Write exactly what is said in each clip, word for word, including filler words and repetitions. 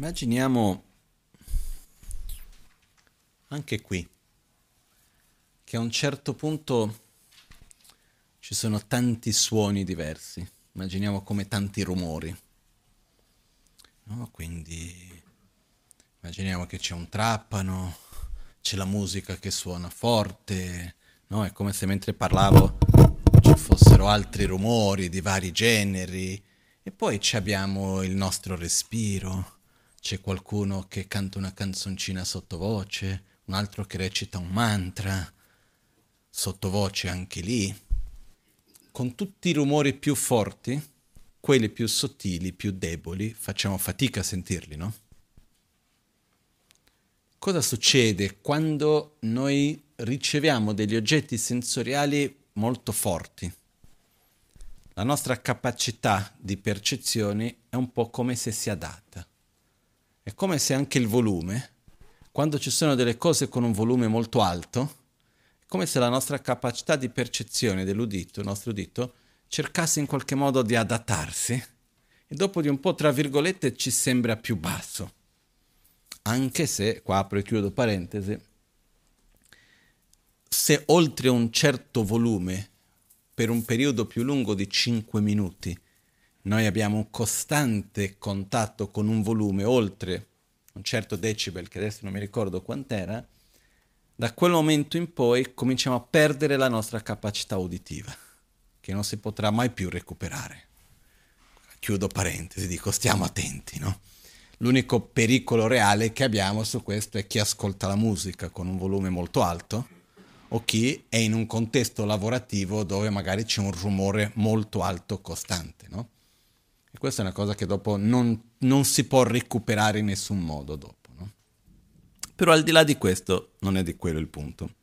Immaginiamo anche qui che a un certo punto ci sono tanti suoni diversi, immaginiamo come tanti rumori, no? Quindi immaginiamo che c'è un trapano, c'è la musica che suona forte, no? È come se mentre parlavo ci fossero altri rumori di vari generi, e poi ci abbiamo il nostro respiro. C'è qualcuno che canta una canzoncina sottovoce, un altro che recita un mantra sottovoce anche lì. Con tutti i rumori più forti, quelli più sottili, più deboli, facciamo fatica a sentirli, no? Cosa succede quando noi riceviamo degli oggetti sensoriali molto forti? La nostra capacità di percezione è un po' come se si adatta. È come se anche il volume, quando ci sono delle cose con un volume molto alto, è come se la nostra capacità di percezione dell'udito, il nostro udito, cercasse in qualche modo di adattarsi e dopo di un po', tra virgolette, ci sembra più basso. Anche se, qua apro e chiudo parentesi, se oltre un certo volume, per un periodo più lungo di cinque minuti, noi abbiamo un costante contatto con un volume oltre un certo decibel, che adesso non mi ricordo quant'era, da quel momento in poi cominciamo a perdere la nostra capacità uditiva, che non si potrà mai più recuperare. Chiudo parentesi, dico stiamo attenti, no? L'unico pericolo reale che abbiamo su questo è chi ascolta la musica con un volume molto alto o chi è in un contesto lavorativo dove magari c'è un rumore molto alto costante, no? E questa è una cosa che dopo non, non si può recuperare in nessun modo dopo, no? Però al di là di questo non è di quello il punto.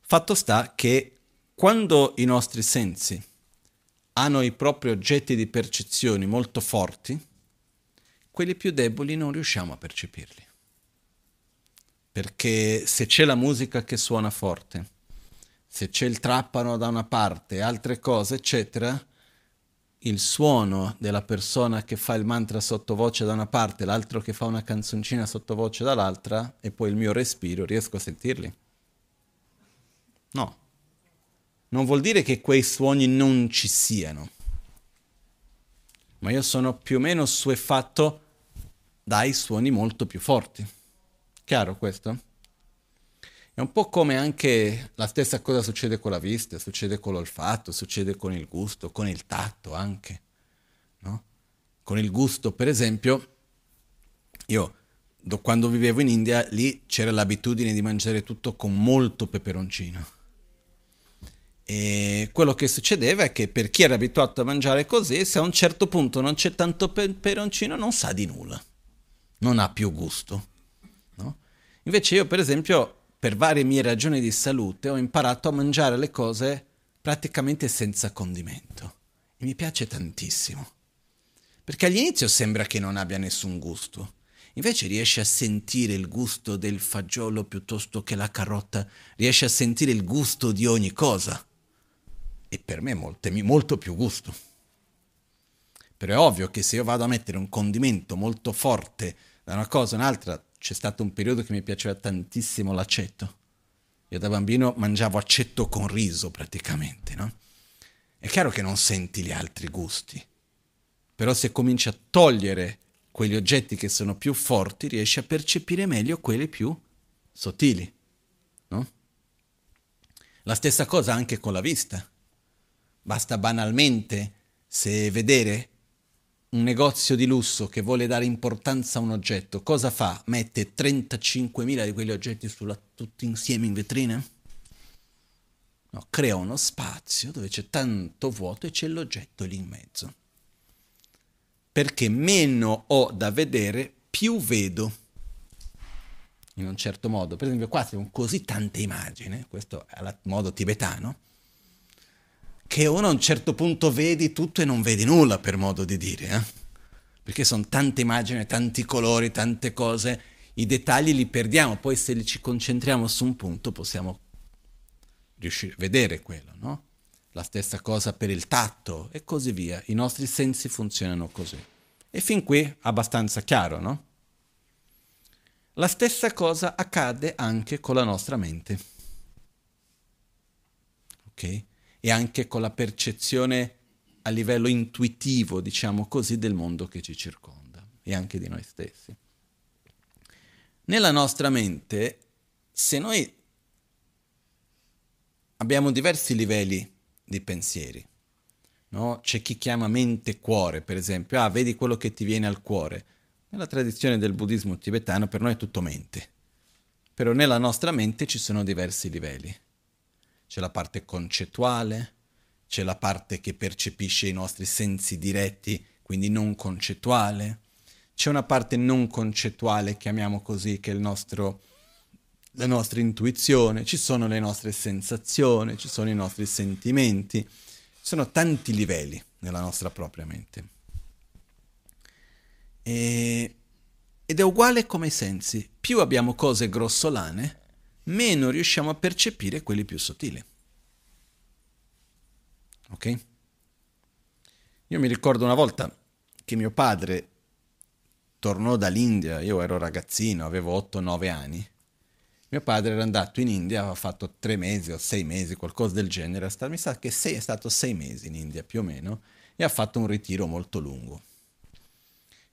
Fatto sta che quando i nostri sensi hanno i propri oggetti di percezioni molto forti, quelli più deboli non riusciamo a percepirli. Perché se c'è la musica che suona forte, se c'è il trapano da una parte, altre cose, eccetera, il suono della persona che fa il mantra sottovoce da una parte, l'altro che fa una canzoncina sottovoce dall'altra, e poi il mio respiro, riesco a sentirli? No. Non vuol dire che quei suoni non ci siano. Ma io sono più o meno suefatto dai suoni molto più forti. Chiaro questo? È un po' come anche la stessa cosa succede con la vista, succede con l'olfatto, succede con il gusto, con il tatto anche, no? Con il gusto, per esempio, io do, quando vivevo in India, lì c'era l'abitudine di mangiare tutto con molto peperoncino. E quello che succedeva è che per chi era abituato a mangiare così, se a un certo punto non c'è tanto peperoncino, non sa di nulla, non ha più gusto, no? Invece io, per esempio, per varie mie ragioni di salute ho imparato a mangiare le cose praticamente senza condimento. E mi piace tantissimo. Perché all'inizio sembra che non abbia nessun gusto. Invece riesci a sentire il gusto del fagiolo piuttosto che la carota. Riesci a sentire il gusto di ogni cosa. E per me molte, molto più gusto. Però è ovvio che se io vado a mettere un condimento molto forte da una cosa a un'altra. C'è stato un periodo che mi piaceva tantissimo l'aceto. Io da bambino mangiavo aceto con riso praticamente, no? È chiaro che non senti gli altri gusti, però se cominci a togliere quegli oggetti che sono più forti, riesci a percepire meglio quelli più sottili, no? La stessa cosa anche con la vista. Basta banalmente, se vedere un negozio di lusso che vuole dare importanza a un oggetto, cosa fa? Mette trentacinquemila di quegli oggetti sulla, tutti insieme in vetrina? No, crea uno spazio dove c'è tanto vuoto e c'è l'oggetto lì in mezzo. Perché meno ho da vedere, più vedo. In un certo modo. Per esempio qua sono così tante immagini, questo è al modo tibetano, che uno a un certo punto vedi tutto e non vedi nulla, per modo di dire, eh? Perché sono tante immagini, tanti colori, tante cose, i dettagli li perdiamo, poi se ci concentriamo su un punto possiamo riuscire a vedere quello, no? La stessa cosa per il tatto e così via, i nostri sensi funzionano così. E fin qui abbastanza chiaro, no? La stessa cosa accade anche con la nostra mente, ok? E anche con la percezione a livello intuitivo, diciamo così, del mondo che ci circonda e anche di noi stessi. Nella nostra mente, se noi abbiamo diversi livelli di pensieri, no? C'è chi chiama mente-cuore, per esempio. Ah, vedi quello che ti viene al cuore. Nella tradizione del buddismo tibetano per noi è tutto mente. Però nella nostra mente ci sono diversi livelli. C'è la parte concettuale, c'è la parte che percepisce i nostri sensi diretti, quindi non concettuale. C'è una parte non concettuale, chiamiamo così, che è il nostro, la nostra intuizione. Ci sono le nostre sensazioni, ci sono i nostri sentimenti. Ci sono tanti livelli nella nostra propria mente. E, ed è uguale come i sensi. Più abbiamo cose grossolane, meno riusciamo a percepire quelli più sottili. Ok? Io mi ricordo una volta che mio padre tornò dall'India, io ero ragazzino, avevo otto nove anni. Mio padre era andato in India, aveva fatto tre mesi o sei mesi, qualcosa del genere. Mi sa che sei, è stato sei mesi in India più o meno, e ha fatto un ritiro molto lungo.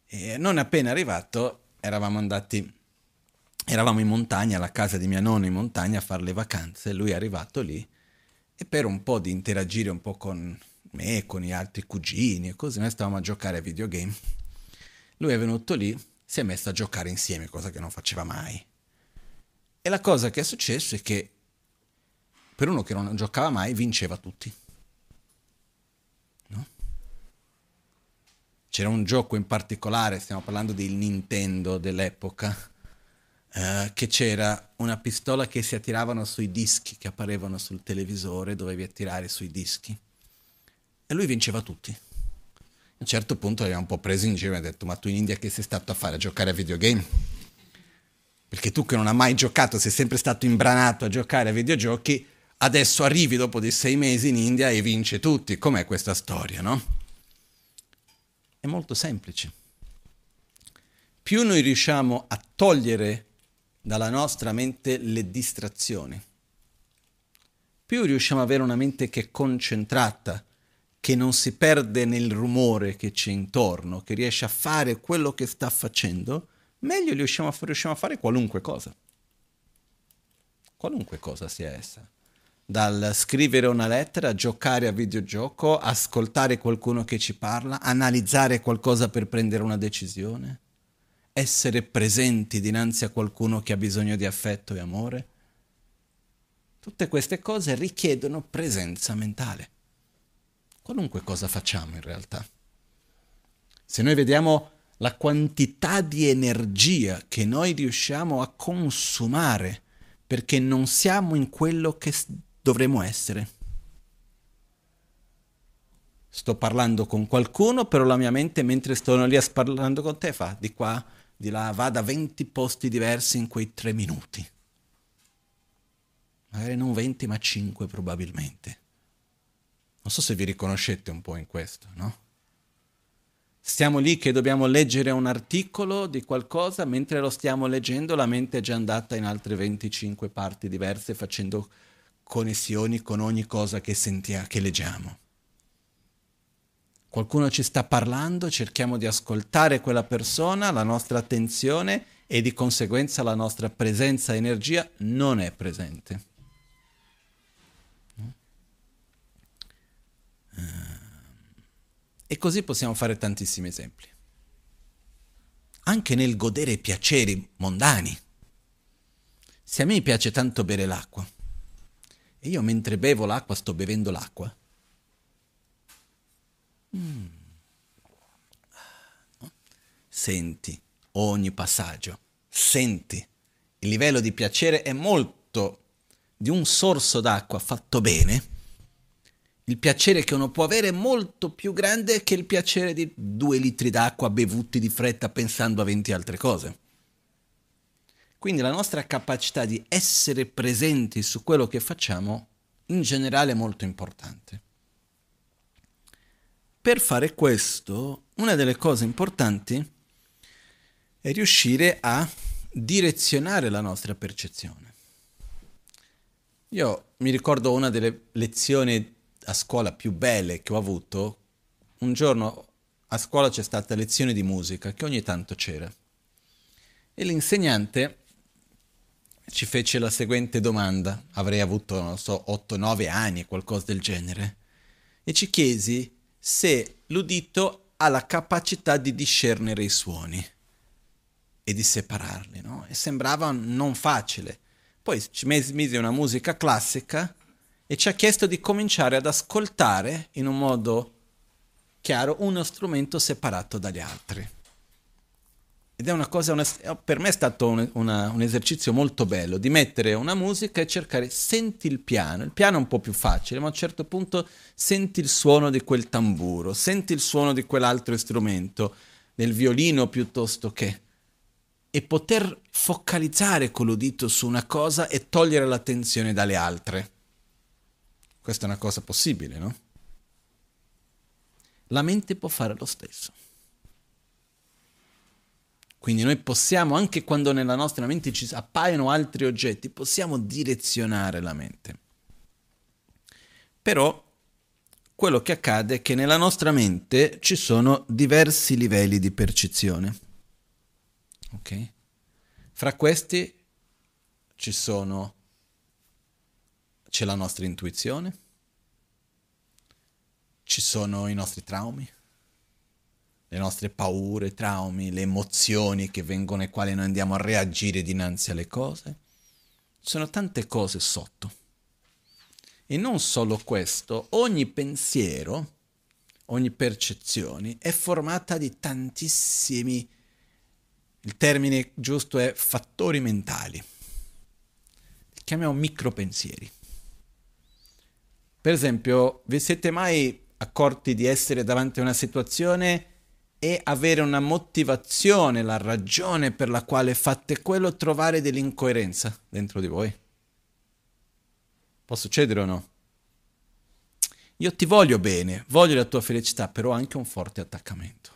E non appena arrivato eravamo andati, eravamo in montagna, alla casa di mia nonna in montagna a fare le vacanze. Lui è arrivato lì e per un po' di interagire un po' con me, con gli altri cugini e così, noi stavamo a giocare a videogame. Lui è venuto lì, si è messo a giocare insieme, cosa che non faceva mai. E la cosa che è successo è che per uno che non giocava mai vinceva tutti. C'era un gioco in particolare, stiamo parlando del Nintendo dell'epoca, eh, che c'era una pistola che si attiravano sui dischi che apparevano sul televisore, dovevi attirare sui dischi. E lui vinceva tutti. A un certo punto l'aveva un po' preso in giro e ha detto: ma tu in India che sei stato a fare? A giocare a videogame? Perché tu che non hai mai giocato, sei sempre stato imbranato a giocare a videogiochi, adesso arrivi dopo di sei mesi in India e vince tutti. Com'è questa storia, no? È molto semplice. Più noi riusciamo a togliere dalla nostra mente le distrazioni, più riusciamo ad avere una mente che è concentrata, che non si perde nel rumore che c'è intorno, che riesce a fare quello che sta facendo, meglio riusciamo a, riusciamo a fare qualunque cosa. Qualunque cosa sia essa. Dal scrivere una lettera, giocare a videogioco, ascoltare qualcuno che ci parla, analizzare qualcosa per prendere una decisione, essere presenti dinanzi a qualcuno che ha bisogno di affetto e amore. Tutte queste cose richiedono presenza mentale. Qualunque cosa facciamo in realtà. Se noi vediamo la quantità di energia che noi riusciamo a consumare perché non siamo in quello che dovremmo essere. Sto parlando con qualcuno, però la mia mente, mentre sto lì a parlando con te, fa di qua, di là, va da venti posti diversi in quei tre minuti. Magari non venti, ma cinque probabilmente. Non so se vi riconoscete un po' in questo, no? Stiamo lì che dobbiamo leggere un articolo di qualcosa, mentre lo stiamo leggendo la mente è già andata in altre venticinque parti diverse facendo connessioni con ogni cosa che sentiamo, che leggiamo. Qualcuno ci sta parlando, cerchiamo di ascoltare quella persona, la nostra attenzione e di conseguenza la nostra presenza e energia non è presente. Uh. E così possiamo fare tantissimi esempi. Anche nel godere i piaceri mondani. Se a me piace tanto bere l'acqua, e io mentre bevo l'acqua sto bevendo l'acqua, mm. senti ogni passaggio, senti. Il livello di piacere è molto di un sorso d'acqua fatto bene. Il piacere che uno può avere è molto più grande che il piacere di due litri d'acqua bevuti di fretta pensando a venti altre cose. Quindi la nostra capacità di essere presenti su quello che facciamo in generale è molto importante. Per fare questo, una delle cose importanti è riuscire a direzionare la nostra percezione. Io mi ricordo una delle lezioni a scuola più belle che ho avuto. Un giorno a scuola c'è stata lezione di musica, che ogni tanto c'era, e l'insegnante ci fece la seguente domanda. Avrei avuto, non so, otto nove anni, qualcosa del genere, e ci chiesi se l'udito ha la capacità di discernere i suoni e di separarli, no? E sembrava non facile. Poi ci mise una musica classica e ci ha chiesto di cominciare ad ascoltare in un modo chiaro uno strumento separato dagli altri. Ed è una cosa, una, per me è stato un, una, un esercizio molto bello, di mettere una musica e cercare, senti il piano, il piano è un po' più facile, ma a un certo punto senti il suono di quel tamburo, senti il suono di quell'altro strumento, del violino piuttosto che, e poter focalizzare con l'udito su una cosa e togliere l'attenzione dalle altre. Questa è una cosa possibile, no? La mente può fare lo stesso. Quindi noi possiamo, anche quando nella nostra mente ci appaiono altri oggetti, possiamo direzionare la mente. Però quello che accade è che nella nostra mente ci sono diversi livelli di percezione. Ok? Fra questi ci sono c'è la nostra intuizione, ci sono i nostri traumi, le nostre paure, traumi, le emozioni che vengono e quali noi andiamo a reagire dinanzi alle cose. Ci sono tante cose sotto. E non solo questo, ogni pensiero, ogni percezione è formata di tantissimi, il termine giusto è fattori mentali, li chiamiamo micropensieri. Per esempio, vi siete mai accorti di essere davanti a una situazione e avere una motivazione, la ragione per la quale fate quello, trovare dell'incoerenza dentro di voi? Può succedere o no? Io ti voglio bene, voglio la tua felicità, però ho anche un forte attaccamento.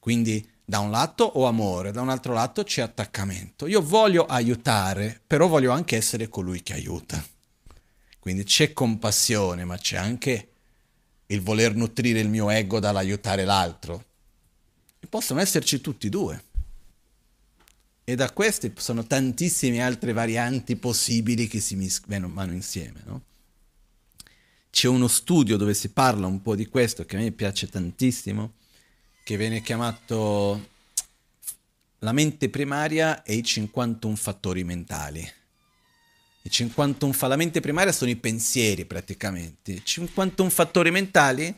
Quindi da un lato ho amore, da un altro lato c'è attaccamento. Io voglio aiutare, però voglio anche essere colui che aiuta. Quindi c'è compassione, ma c'è anche il voler nutrire il mio ego dall'aiutare l'altro. E possono esserci tutti e due. E da questi sono tantissime altre varianti possibili che si mis- vanno insieme, no? C'è uno studio dove si parla un po' di questo, che a me piace tantissimo, che viene chiamato la mente primaria e i cinquantuno fattori mentali. I cinquantuno fa- la mente primaria sono i pensieri praticamente. I cinquantuno fattori mentali,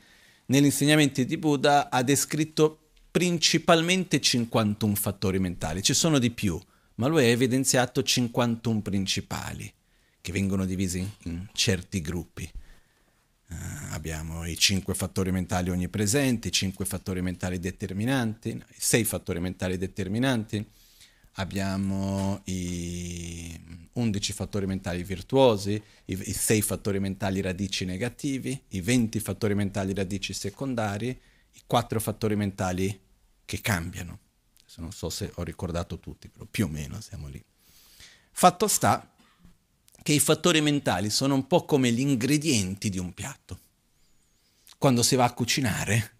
negli insegnamenti di Buddha, ha descritto principalmente cinquantuno fattori mentali. Ci sono di più, ma lui ha evidenziato cinquantuno principali, che vengono divisi in, in certi gruppi. Uh, abbiamo i cinque fattori mentali onnipresenti, i cinque fattori mentali determinanti, i sei fattori mentali determinanti. Abbiamo i undici fattori mentali virtuosi, i sei fattori mentali radici negativi, i venti fattori mentali radici secondari, i quattro fattori mentali che cambiano. Adesso non so se ho ricordato tutti, però più o meno siamo lì. Fatto sta che i fattori mentali sono un po' come gli ingredienti di un piatto. Quando si va a cucinare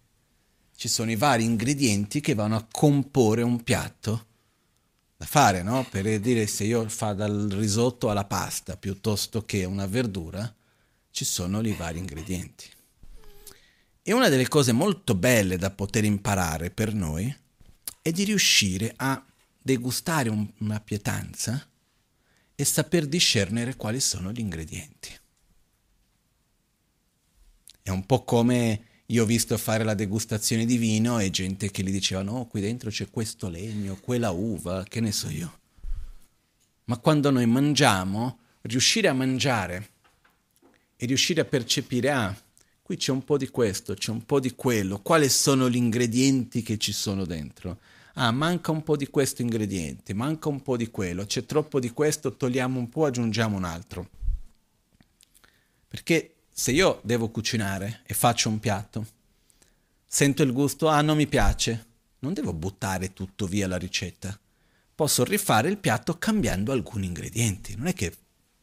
ci sono i vari ingredienti che vanno a comporre un piatto da fare, no? Per dire, se io fa dal risotto alla pasta piuttosto che una verdura, ci sono i vari ingredienti. E una delle cose molto belle da poter imparare per noi è di riuscire a degustare un, una pietanza e saper discernere quali sono gli ingredienti. È un po' come... Io ho visto fare la degustazione di vino e gente che gli diceva no, qui dentro c'è questo legno, quella uva, che ne so io. Ma quando noi mangiamo, riuscire a mangiare e riuscire a percepire, ah, qui c'è un po' di questo, c'è un po' di quello, quali sono gli ingredienti che ci sono dentro? Ah, manca un po' di questo ingrediente, manca un po' di quello, c'è troppo di questo, togliamo un po', aggiungiamo un altro. Perché... se io devo cucinare e faccio un piatto, sento il gusto, ah non mi piace, non devo buttare tutto via la ricetta, posso rifare il piatto cambiando alcuni ingredienti. Non è che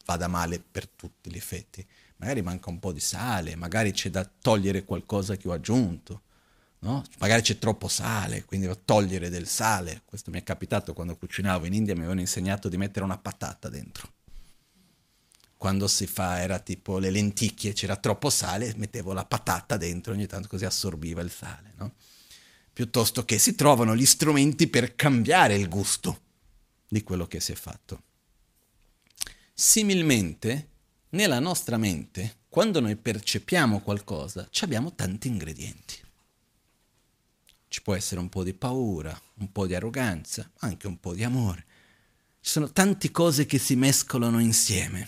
vada male per tutti gli effetti. Magari manca un po' di sale, magari c'è da togliere qualcosa che ho aggiunto, no? Magari c'è troppo sale, quindi devo togliere del sale. Questo mi è capitato quando cucinavo in India, mi avevano insegnato di mettere una patata dentro. Quando si fa, era tipo le lenticchie, c'era troppo sale, mettevo la patata dentro, ogni tanto così assorbiva il sale, no? Piuttosto che si trovano gli strumenti per cambiare il gusto di quello che si è fatto. Similmente, nella nostra mente, quando noi percepiamo qualcosa, abbiamo tanti ingredienti. Ci può essere un po' di paura, un po' di arroganza, anche un po' di amore. Ci sono tante cose che si mescolano insieme.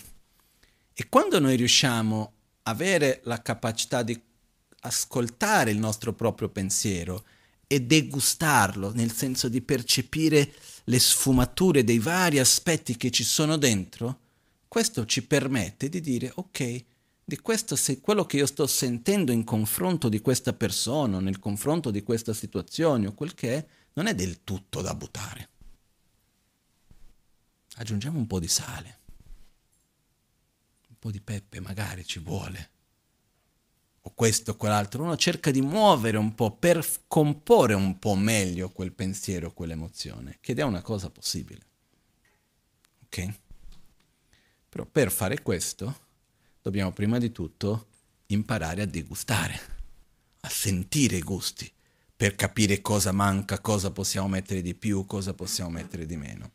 E quando noi riusciamo a avere la capacità di ascoltare il nostro proprio pensiero e degustarlo, nel senso di percepire le sfumature dei vari aspetti che ci sono dentro, questo ci permette di dire, ok, di questo, se quello che io sto sentendo in confronto di questa persona, nel confronto di questa situazione o quel che è, non è del tutto da buttare. Aggiungiamo un po' di sale, un po' di pepe magari ci vuole, o questo o quell'altro. Uno cerca di muovere un po' per comporre un po' meglio quel pensiero, quell'emozione, che è una cosa possibile. Ok? Però per fare questo dobbiamo prima di tutto imparare a degustare, a sentire i gusti, per capire cosa manca, cosa possiamo mettere di più, cosa possiamo mettere di meno.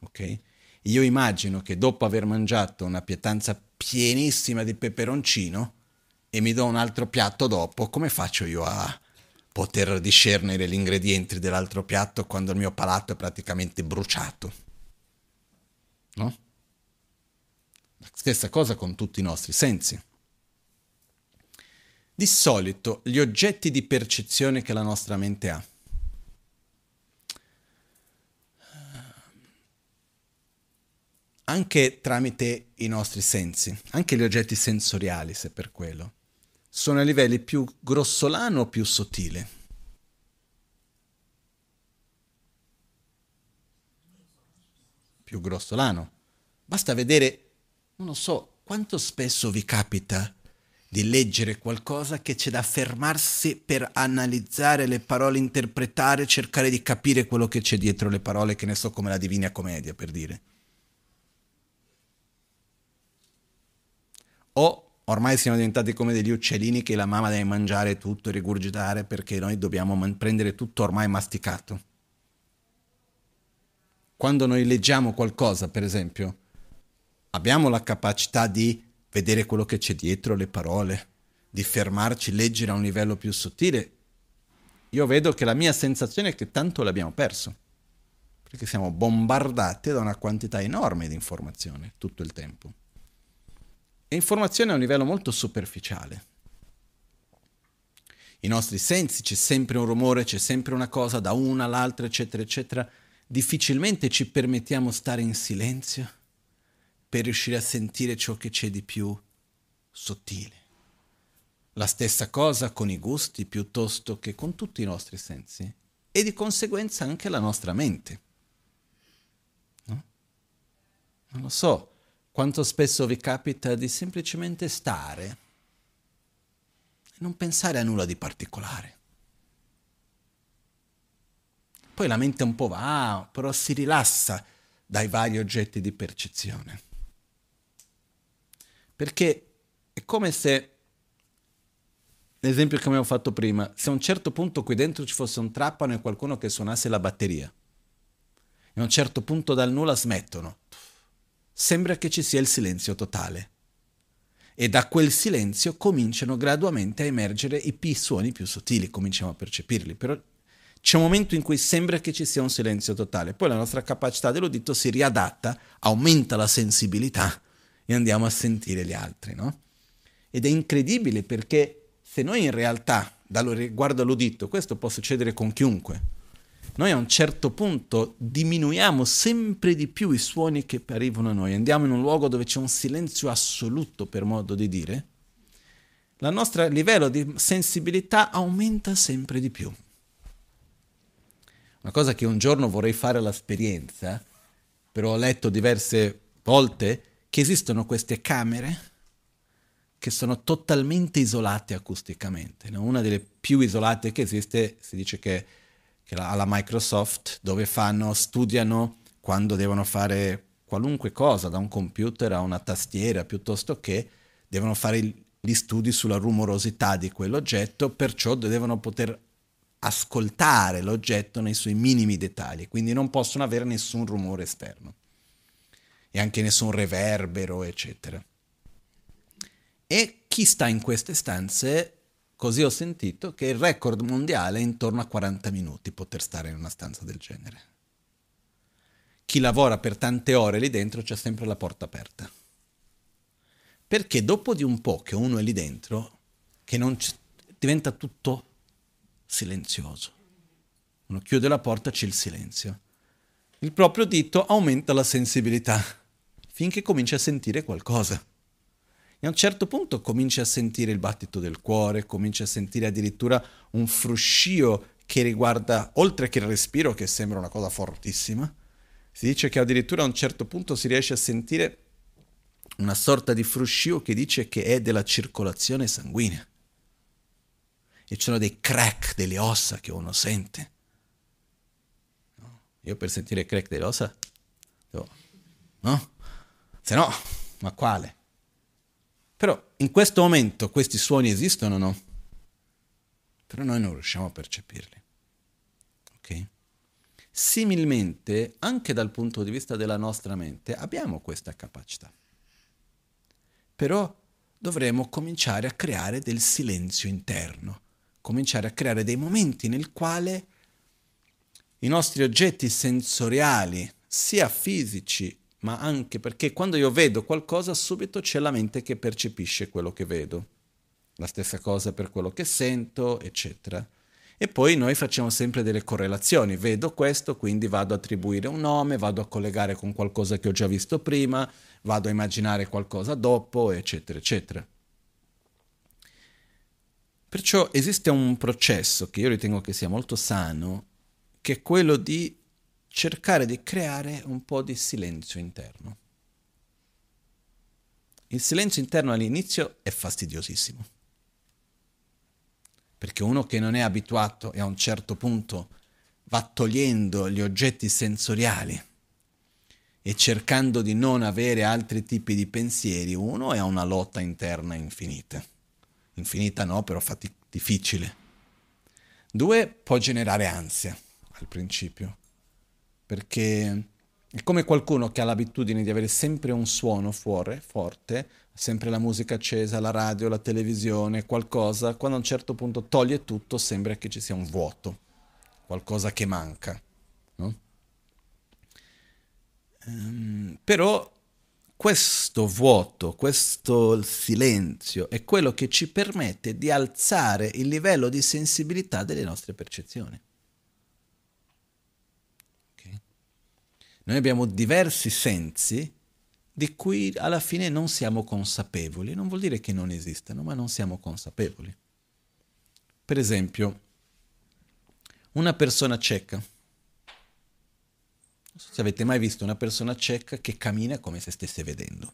Ok? Io immagino che dopo aver mangiato una pietanza pienissima di peperoncino e mi do un altro piatto dopo, come faccio io a poter discernere gli ingredienti dell'altro piatto quando il mio palato è praticamente bruciato? No? La stessa cosa con tutti i nostri sensi. Di solito gli oggetti di percezione che la nostra mente ha anche tramite i nostri sensi, anche gli oggetti sensoriali, se per quello, sono a livelli più grossolano o più sottile? Più grossolano. Basta vedere. Non so, quanto spesso vi capita di leggere qualcosa che c'è da fermarsi per analizzare le parole, interpretare, cercare di capire quello che c'è dietro le parole, che ne so, come la Divina Commedia, per dire. O ormai siamo diventati come degli uccellini che la mamma deve mangiare tutto, rigurgitare, perché noi dobbiamo man- prendere tutto ormai masticato. Quando noi leggiamo qualcosa, per esempio, abbiamo la capacità di vedere quello che c'è dietro le parole, di fermarci, leggere a un livello più sottile. Io vedo che la mia sensazione è che tanto l'abbiamo perso, perché siamo bombardati da una quantità enorme di informazione tutto il tempo. E informazione a un livello molto superficiale. I nostri sensi, c'è sempre un rumore, c'è sempre una cosa, da una all'altra, eccetera, eccetera. Difficilmente ci permettiamo stare in silenzio per riuscire a sentire ciò che c'è di più sottile. La stessa cosa con i gusti, piuttosto che con tutti i nostri sensi, e di conseguenza anche la nostra mente. No? Non lo so quanto spesso vi capita di semplicemente stare e non pensare a nulla di particolare. Poi la mente un po' va, però si rilassa dai vari oggetti di percezione. Perché è come se, l'esempio che abbiamo fatto prima, se a un certo punto qui dentro ci fosse un trapano e qualcuno che suonasse la batteria, e a un certo punto dal nulla smettono, sembra che ci sia il silenzio totale, e da quel silenzio cominciano gradualmente a emergere i suoni più sottili, cominciamo a percepirli, però c'è un momento in cui sembra che ci sia un silenzio totale, poi la nostra capacità dell'udito si riadatta, aumenta la sensibilità, e andiamo a sentire gli altri, no? Ed è incredibile, perché se noi in realtà, riguardo all'udito, questo può succedere con chiunque, noi a un certo punto diminuiamo sempre di più i suoni che arrivano a noi, andiamo in un luogo dove c'è un silenzio assoluto, per modo di dire, il nostro livello di sensibilità aumenta sempre di più. Una cosa che un giorno vorrei fare all'esperienza però ho letto diverse volte che esistono queste camere che sono totalmente isolate acusticamente, no? Una delle più isolate che esiste, si dice che, che alla Microsoft, dove fanno, studiano quando devono fare qualunque cosa, da un computer a una tastiera, piuttosto che devono fare gli studi sulla rumorosità di quell'oggetto, perciò devono poter ascoltare l'oggetto nei suoi minimi dettagli, quindi non possono avere nessun rumore esterno e anche nessun reverbero, eccetera. E chi sta in queste stanze, così ho sentito, che il record mondiale è intorno a quaranta minuti poter stare in una stanza del genere. Chi lavora per tante ore lì dentro c'è sempre la porta aperta. Perché dopo di un po' che uno è lì dentro, che non c- diventa tutto silenzioso. Uno chiude la porta, c'è il silenzio. Il proprio dito aumenta la sensibilità finché comincia a sentire qualcosa. E a un certo punto comincia a sentire il battito del cuore, comincia a sentire addirittura un fruscio che riguarda, oltre che il respiro, che sembra una cosa fortissima, si dice che addirittura a un certo punto si riesce a sentire una sorta di fruscio che dice che è della circolazione sanguigna. E ci sono dei crack delle ossa che uno sente. Io per sentire il crack delle ossa, devo, no? Se no, ma quale? Però in questo momento questi suoni esistono, no? Però noi non riusciamo a percepirli. Ok? Similmente, anche dal punto di vista della nostra mente, abbiamo questa capacità. Però dovremo cominciare a creare del silenzio interno, cominciare a creare dei momenti nel quale i nostri oggetti sensoriali, sia fisici, ma anche perché quando io vedo qualcosa subito c'è la mente che percepisce quello che vedo, la stessa cosa per quello che sento, eccetera. E poi noi facciamo sempre delle correlazioni, vedo questo, quindi vado a attribuire un nome, vado a collegare con qualcosa che ho già visto prima, vado a immaginare qualcosa dopo, eccetera, eccetera. Perciò esiste un processo che io ritengo che sia molto sano, che è quello di cercare di creare un po' di silenzio interno. Il silenzio interno all'inizio è fastidiosissimo, perché uno che non è abituato e a un certo punto va togliendo gli oggetti sensoriali e cercando di non avere altri tipi di pensieri, uno è una lotta interna infinita. Infinita no, però fatti- difficile. Due, può generare ansia al principio, perché è come qualcuno che ha l'abitudine di avere sempre un suono fuori, forte, sempre la musica accesa, la radio, la televisione, qualcosa, quando a un certo punto toglie tutto sembra che ci sia un vuoto, qualcosa che manca, no? Ehm, però questo vuoto, questo silenzio è quello che ci permette di alzare il livello di sensibilità delle nostre percezioni. Noi abbiamo diversi sensi di cui alla fine non siamo consapevoli. Non vuol dire che non esistano, ma non siamo consapevoli. Per esempio, una persona cieca. Non so se avete mai visto una persona cieca che cammina come se stesse vedendo.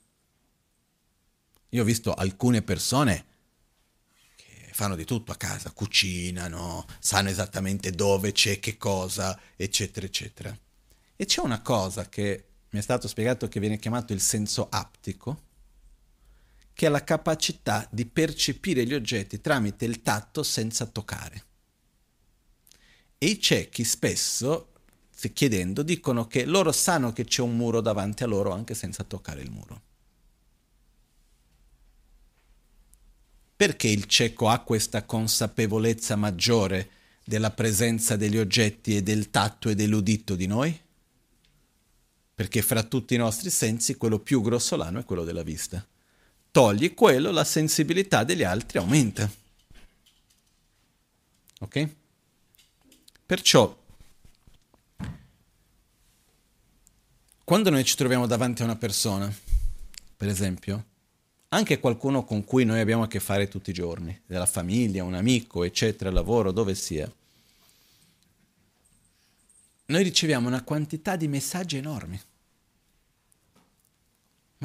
Io ho visto alcune persone che fanno di tutto a casa, cucinano, sanno esattamente dove c'è, che cosa, eccetera, eccetera. E c'è una cosa che mi è stato spiegato che viene chiamato il senso aptico, che è la capacità di percepire gli oggetti tramite il tatto senza toccare. E i ciechi spesso, chiedendo, dicono che loro sanno che c'è un muro davanti a loro anche senza toccare il muro. Perché il cieco ha questa consapevolezza maggiore della presenza degli oggetti e del tatto e dell'udito di noi? Perché fra tutti i nostri sensi quello più grossolano è quello della vista. Togli quello, la sensibilità degli altri aumenta. Ok? Perciò, quando noi ci troviamo davanti a una persona, per esempio, anche qualcuno con cui noi abbiamo a che fare tutti i giorni, della famiglia, un amico, eccetera, lavoro, dove sia, noi riceviamo una quantità di messaggi enormi.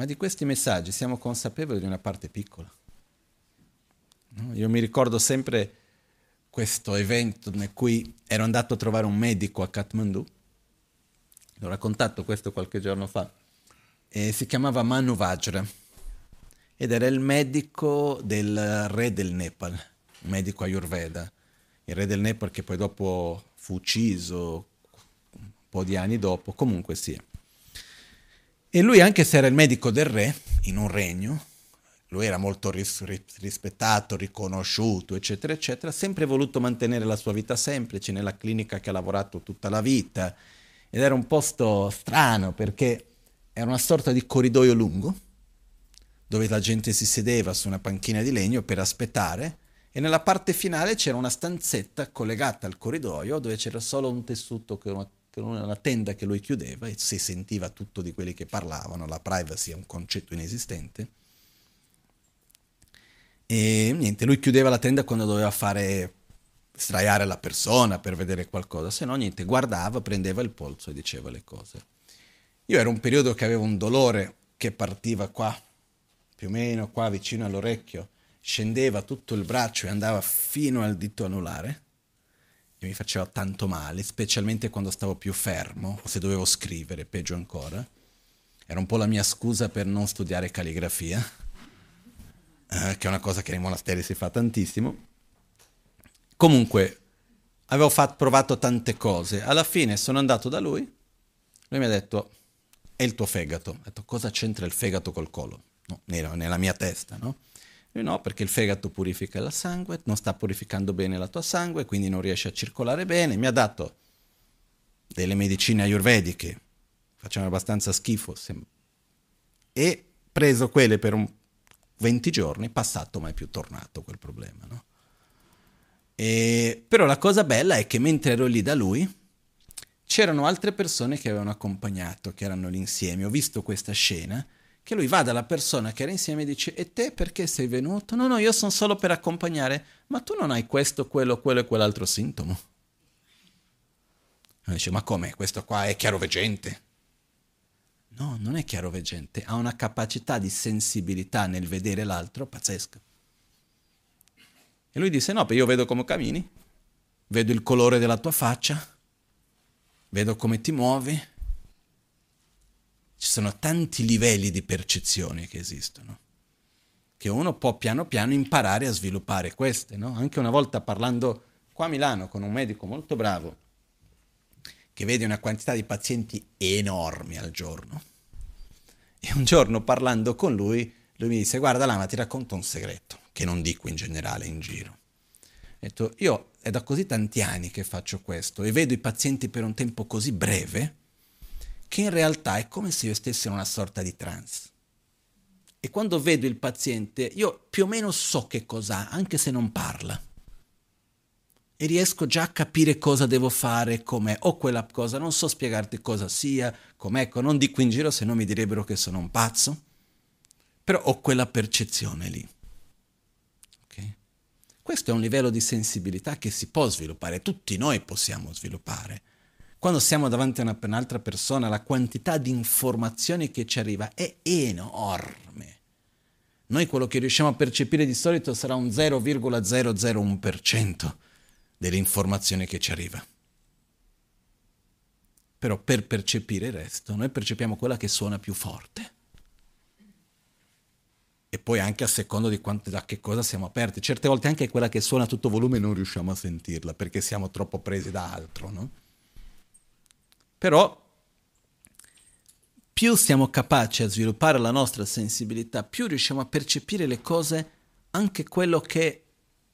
Ma di questi messaggi siamo consapevoli di una parte piccola. No? Io mi ricordo sempre questo evento in cui ero andato a trovare un medico a Kathmandu, l'ho raccontato questo qualche giorno fa, e si chiamava Manu Vajra ed era il medico del re del Nepal, un medico ayurveda, il re del Nepal che poi dopo fu ucciso un po' di anni dopo, comunque sia. E lui, anche se era il medico del re in un regno, lui era molto ris- rispettato, riconosciuto, eccetera, eccetera, sempre voluto mantenere la sua vita semplice nella clinica che ha lavorato tutta la vita. Ed era un posto strano perché era una sorta di corridoio lungo dove la gente si sedeva su una panchina di legno per aspettare, e nella parte finale c'era una stanzetta collegata al corridoio dove c'era solo un tessuto che una, che una tenda che lui chiudeva, e si sentiva tutto di quelli che parlavano. La privacy è un concetto inesistente. E niente, lui chiudeva la tenda quando doveva fare straiare la persona per vedere qualcosa, se no niente, guardava, prendeva il polso e diceva le cose. Io ero un periodo che avevo un dolore che partiva qua, più o meno qua vicino all'orecchio, scendeva tutto il braccio e andava fino al dito anulare, e mi faceva tanto male, specialmente quando stavo più fermo, o se dovevo scrivere, peggio ancora. Era un po' la mia scusa per non studiare calligrafia, che è una cosa che nei monasteri si fa tantissimo. Comunque, avevo fatto, provato tante cose. Alla fine sono andato da lui, lui mi ha detto, è il tuo fegato. Ho detto, cosa c'entra il fegato col collo? No, nella mia testa, no? Lui, no, perché il fegato purifica il sangue, non sta purificando bene la tua sangue, quindi non riesce a circolare bene. Mi ha dato delle medicine ayurvediche, facevano abbastanza schifo, sem- e preso quelle per un venti giorni, passato mai più tornato quel problema, no? E, però la cosa bella è che mentre ero lì da lui c'erano altre persone che avevano accompagnato, che erano lì insieme. Ho visto questa scena che lui va dalla persona che era insieme e dice, e te perché sei venuto? No, no, io sono solo per accompagnare. Ma tu non hai questo, quello, quello e quell'altro sintomo? E dice, ma come? Questo qua è chiaroveggente. No, non è chiaroveggente, ha una capacità di sensibilità nel vedere l'altro pazzesca. E lui disse, no, perché io vedo come cammini, vedo il colore della tua faccia, vedo come ti muovi. Ci sono tanti livelli di percezione che esistono, che uno può piano piano imparare a sviluppare queste, no? Anche una volta parlando qua a Milano con un medico molto bravo, che vede una quantità di pazienti enormi al giorno. E un giorno parlando con lui, lui mi disse, guarda Lama, ti racconto un segreto, che non dico in generale in giro. Ho detto, io è da così tanti anni che faccio questo e vedo i pazienti per un tempo così breve che in realtà è come se io stessi in una sorta di trance. E quando vedo il paziente, io più o meno so che cos'ha, anche se non parla. E riesco già a capire cosa devo fare, com'è, o quella cosa, non so spiegarti cosa sia, com'è, ecco, non dico in giro se no mi direbbero che sono un pazzo, però ho quella percezione lì. Okay? Questo è un livello di sensibilità che si può sviluppare, tutti noi possiamo sviluppare. Quando siamo davanti a un'altra persona, la quantità di informazioni che ci arriva è enorme. Noi quello che riusciamo a percepire di solito sarà un zero virgola zero zero uno per cento. Dell'informazione che ci arriva. Però per percepire il resto, noi percepiamo quella che suona più forte. E poi anche a seconda di quanto, da che cosa siamo aperti. Certe volte anche quella che suona a tutto volume non riusciamo a sentirla, perché siamo troppo presi da altro, no? Però più siamo capaci a sviluppare la nostra sensibilità, più riusciamo a percepire le cose, anche quello che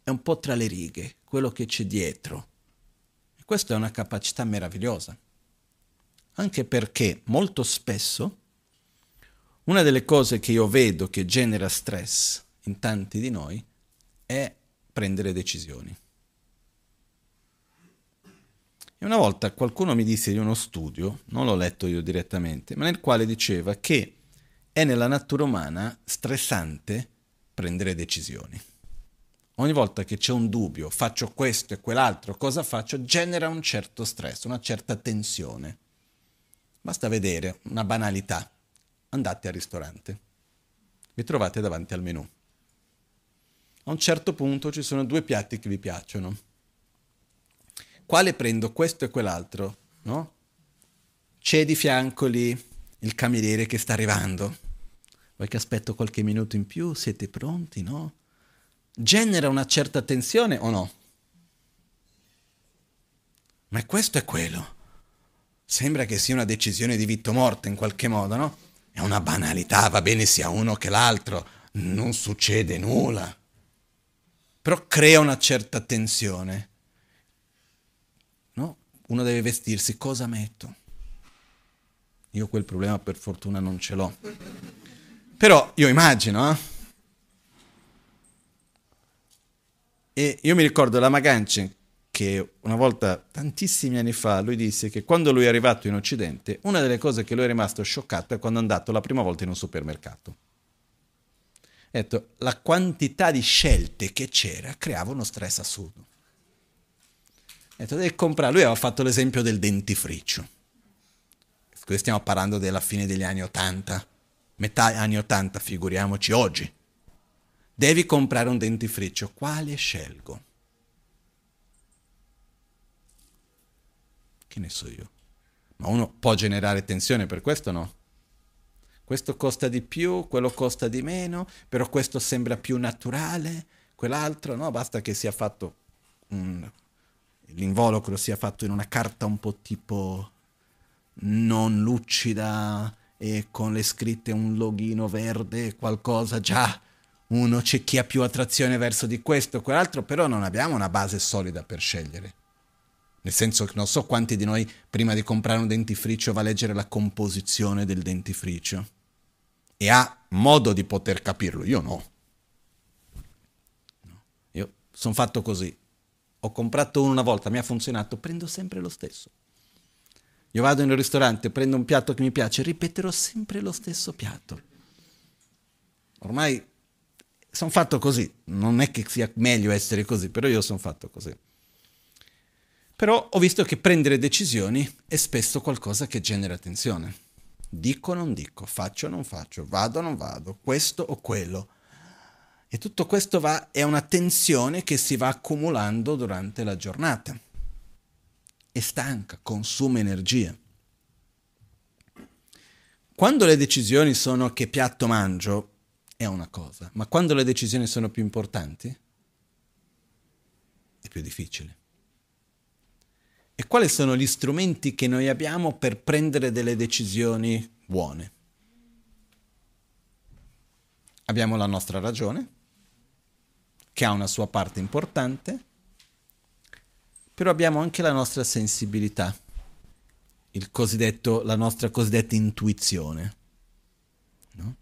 è un po' tra le righe, quello che c'è dietro. E questa è una capacità meravigliosa. Anche perché molto spesso una delle cose che io vedo che genera stress in tanti di noi è prendere decisioni. E una volta qualcuno mi disse di uno studio, non l'ho letto io direttamente, ma nel quale diceva che è nella natura umana stressante prendere decisioni. Ogni volta che c'è un dubbio, faccio questo e quell'altro, cosa faccio, genera un certo stress, una certa tensione. Basta vedere una banalità. andate al ristorante, vi trovate davanti al menù. A un certo punto ci sono due piatti che vi piacciono. Quale prendo? Questo e quell'altro, no? C'è di fianco lì il cameriere che sta arrivando. Vuoi che aspetto qualche minuto in più? Siete pronti, no? Genera una certa tensione o no? Ma questo è quello. Sembra che sia una decisione di vita o morte in qualche modo, no? È una banalità, va bene sia uno che l'altro, non succede nulla. Però crea una certa tensione. No? Uno deve vestirsi, cosa metto? Io quel problema per fortuna non ce l'ho. Però io immagino, eh? E io mi ricordo la Magancia, che una volta, tantissimi anni fa, lui disse che quando lui è arrivato in Occidente, una delle cose che lui è rimasto scioccato è quando è andato la prima volta in un supermercato. Ha detto, la quantità di scelte che c'era creava uno stress assurdo. Ha detto, devi comprare. Lui aveva fatto l'esempio del dentifricio. Qui stiamo parlando della fine degli anni ottanta, metà anni ottanta, figuriamoci oggi. Devi comprare un dentifricio, quale scelgo? Che ne so io? Ma uno può generare tensione per questo, no? Questo costa di più, quello costa di meno, però questo sembra più naturale, quell'altro no, basta che sia fatto un... l'involucro sia fatto in una carta un po' tipo non lucida e con le scritte un loghino verde, qualcosa già. Uno c'è chi ha più attrazione verso di questo o quell'altro, però non abbiamo una base solida per scegliere. Nel senso che non so quanti di noi prima di comprare un dentifricio va a leggere la composizione del dentifricio e ha modo di poter capirlo. Io no. no. Io sono fatto così. Ho comprato uno una volta, mi ha funzionato, prendo sempre lo stesso. Io vado in un ristorante, prendo un piatto che mi piace, ripeterò sempre lo stesso piatto. Ormai sono fatto così, non è che sia meglio essere così, però io sono fatto così. Però ho visto che prendere decisioni è spesso qualcosa che genera tensione. Dico o non dico, faccio o non faccio, vado o non vado, questo o quello. E tutto questo va, è una tensione che si va accumulando durante la giornata. È stanca, consuma energia. Quando le decisioni sono che piatto mangio, è una cosa, ma quando le decisioni sono più importanti, è più difficile. E quali sono gli strumenti che noi abbiamo per prendere delle decisioni buone? Abbiamo la nostra ragione, che ha una sua parte importante, però abbiamo anche la nostra sensibilità, il cosiddetto, la nostra cosiddetta intuizione. No?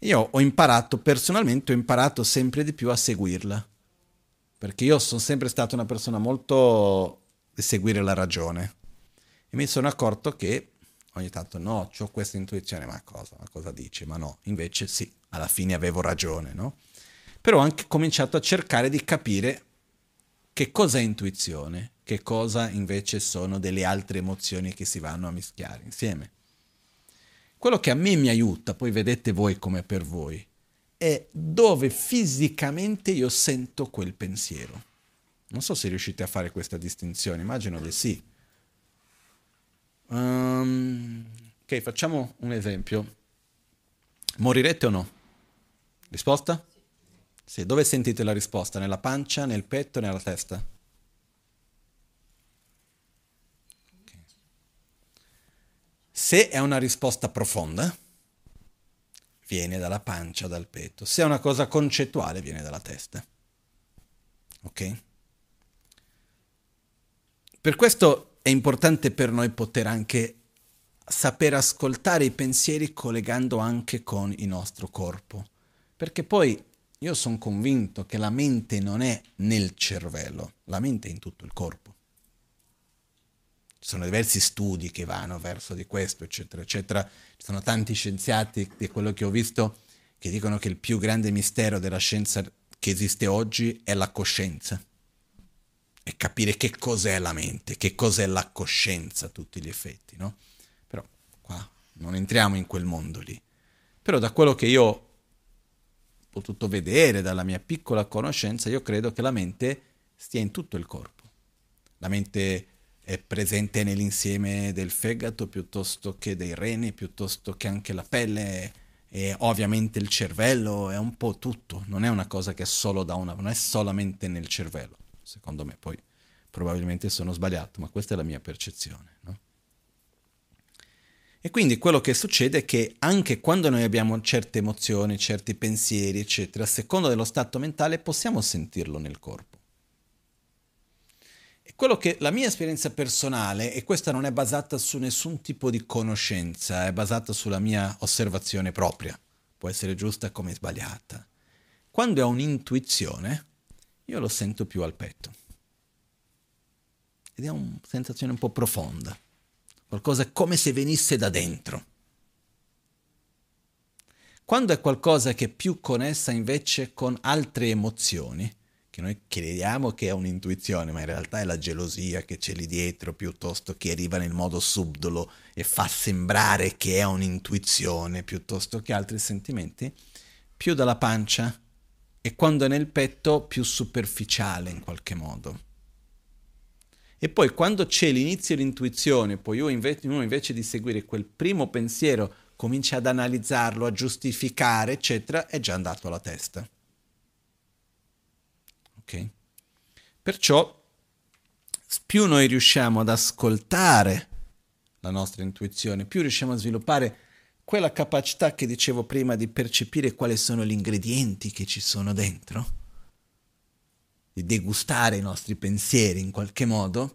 Io ho imparato, personalmente ho imparato sempre di più a seguirla, perché io sono sempre stata una persona molto... di seguire la ragione, e mi sono accorto che ogni tanto no, c'ho questa intuizione, ma cosa, ma cosa dici, ma no, invece sì, alla fine avevo ragione, no? Però ho anche cominciato a cercare di capire che cosa è intuizione, che cosa invece sono delle altre emozioni che si vanno a mischiare insieme. Quello che a me mi aiuta, poi vedete voi come per voi, è dove fisicamente io sento quel pensiero. Non so se riuscite a fare questa distinzione, immagino di sì. Um, ok, facciamo un esempio. Morirete o no? Risposta? Sì, dove sentite la risposta? Nella pancia, nel petto, nella testa? Okay. Se è una risposta profonda, viene dalla pancia, dal petto. Se è una cosa concettuale, viene dalla testa. Ok? Per questo è importante per noi poter anche saper ascoltare i pensieri collegando anche con il nostro corpo. Perché poi io sono convinto che la mente non è nel cervello, la mente è in tutto il corpo. Ci sono diversi studi che vanno verso di questo, eccetera, eccetera. Ci sono tanti scienziati, di quello che ho visto, che dicono che il più grande mistero della scienza che esiste oggi è la coscienza. E capire che cos'è la mente, che cos'è la coscienza a tutti gli effetti, no? Però qua non entriamo in quel mondo lì. Però da quello che io ho potuto vedere, dalla mia piccola conoscenza, io credo che la mente stia in tutto il corpo. La mente è presente nell'insieme del fegato, piuttosto che dei reni, piuttosto che anche la pelle, e ovviamente il cervello, è un po' tutto. Non è una cosa che è solo da una, non è solamente nel cervello, secondo me. Poi probabilmente sono sbagliato, ma questa è la mia percezione, no? E quindi quello che succede è che anche quando noi abbiamo certe emozioni, certi pensieri, eccetera, a seconda dello stato mentale possiamo sentirlo nel corpo. E quello che la mia esperienza personale, e questa non è basata su nessun tipo di conoscenza, è basata sulla mia osservazione propria, può essere giusta come sbagliata. Quando ho un'intuizione, io lo sento più al petto. Ed è una sensazione un po' profonda. Qualcosa come se venisse da dentro. Quando è qualcosa che è più connessa invece con altre emozioni, che noi crediamo che è un'intuizione, ma in realtà è la gelosia che c'è lì dietro, piuttosto che arriva nel modo subdolo e fa sembrare che è un'intuizione, piuttosto che altri sentimenti, più dalla pancia, e quando è nel petto più superficiale in qualche modo. E poi quando c'è l'inizio dell'intuizione, poi uno invece, uno invece di seguire quel primo pensiero comincia ad analizzarlo, a giustificare, eccetera, è già andato alla testa. Ok? Perciò più noi riusciamo ad ascoltare la nostra intuizione, più riusciamo a sviluppare quella capacità che dicevo prima di percepire quali sono gli ingredienti che ci sono dentro, di degustare i nostri pensieri in qualche modo,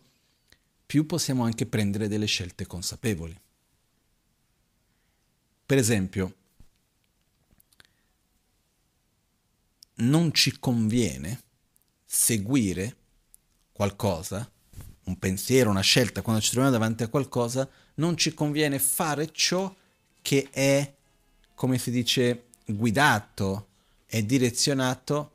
più possiamo anche prendere delle scelte consapevoli. Per esempio, non ci conviene seguire qualcosa, un pensiero, una scelta, quando ci troviamo davanti a qualcosa, non ci conviene fare ciò che è, come si dice, guidato e direzionato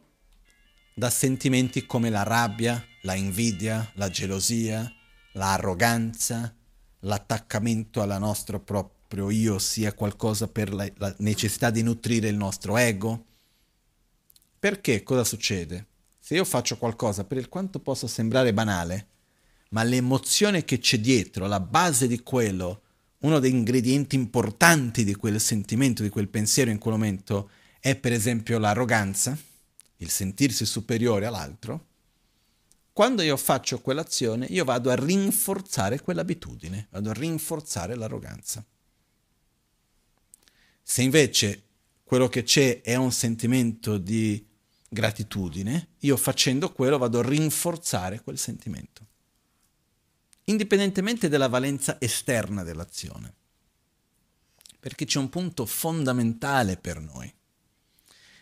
da sentimenti come la rabbia, la invidia, la gelosia, l'arroganza, l'attaccamento alla nostro proprio io, sia qualcosa per la, la necessità di nutrire il nostro ego. Perché cosa succede? Se io faccio qualcosa per il quanto possa sembrare banale, ma l'emozione che c'è dietro, la base di quello, uno degli ingredienti importanti di quel sentimento, di quel pensiero in quel momento, è per esempio l'arroganza, il sentirsi superiore all'altro, quando io faccio quell'azione io vado a rinforzare quell'abitudine, vado a rinforzare l'arroganza. Se invece quello che c'è è un sentimento di gratitudine, io facendo quello vado a rinforzare quel sentimento, indipendentemente dalla valenza esterna dell'azione, perché c'è un punto fondamentale per noi,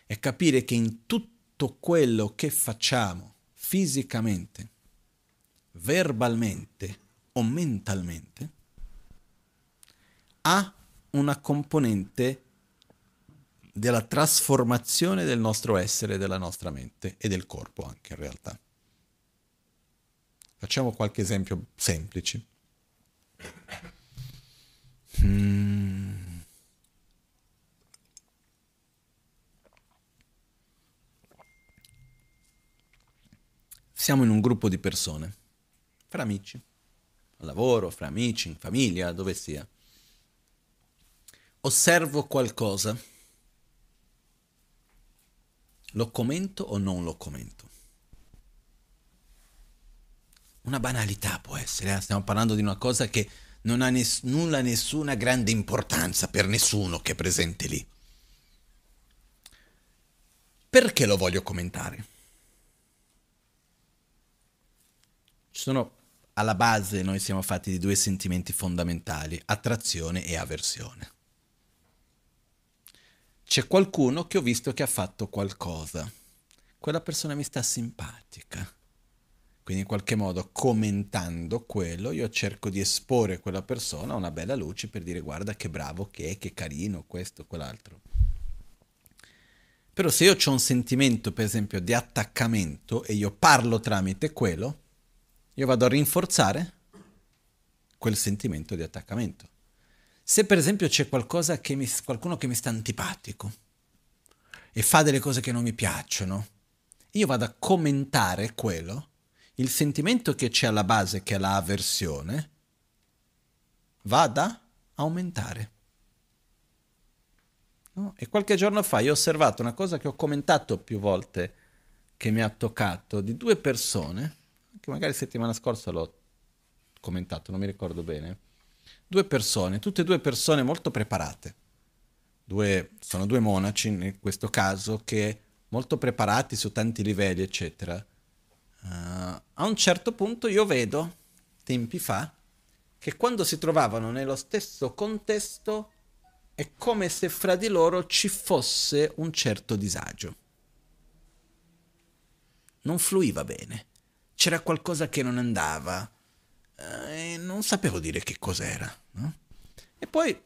è capire che in tutto quello che facciamo fisicamente, verbalmente o mentalmente ha una componente della trasformazione del nostro essere, della nostra mente e del corpo anche in realtà. Facciamo qualche esempio semplice. Mm. Siamo in un gruppo di persone, fra amici, al lavoro, fra amici, in famiglia, dove sia. Osservo qualcosa, lo commento o non lo commento? Una banalità può essere, eh? Stiamo parlando di una cosa che non ha ness- nulla, nessuna grande importanza per nessuno che è presente lì. Perché lo voglio commentare? Ci sono, alla base noi siamo fatti di due sentimenti fondamentali, attrazione e avversione. C'è qualcuno che ho visto che ha fatto qualcosa, quella persona mi sta simpatica, quindi in qualche modo commentando quello io cerco di esporre quella persona a una bella luce per dire guarda che bravo che è, che carino questo, quell'altro. Però se io ho un sentimento per esempio di attaccamento e io parlo tramite quello, io vado a rinforzare quel sentimento di attaccamento. Se per esempio c'è qualcosa che mi, qualcuno che mi sta antipatico e fa delle cose che non mi piacciono, io vado a commentare quello, il sentimento che c'è alla base, che è la avversione, vada ad aumentare. No? E qualche giorno fa io ho osservato una cosa che ho commentato più volte, che mi ha toccato, di due persone, che magari settimana scorsa l'ho commentato, non mi ricordo bene, due persone, tutte e due persone molto preparate, due, sono due monaci in questo caso, che molto preparati su tanti livelli, eccetera. Uh, a un certo punto io vedo, tempi fa, che quando si trovavano nello stesso contesto è come se fra di loro ci fosse un certo disagio. Non fluiva bene, c'era qualcosa che non andava, eh, non sapevo dire che cos'era, no? E poi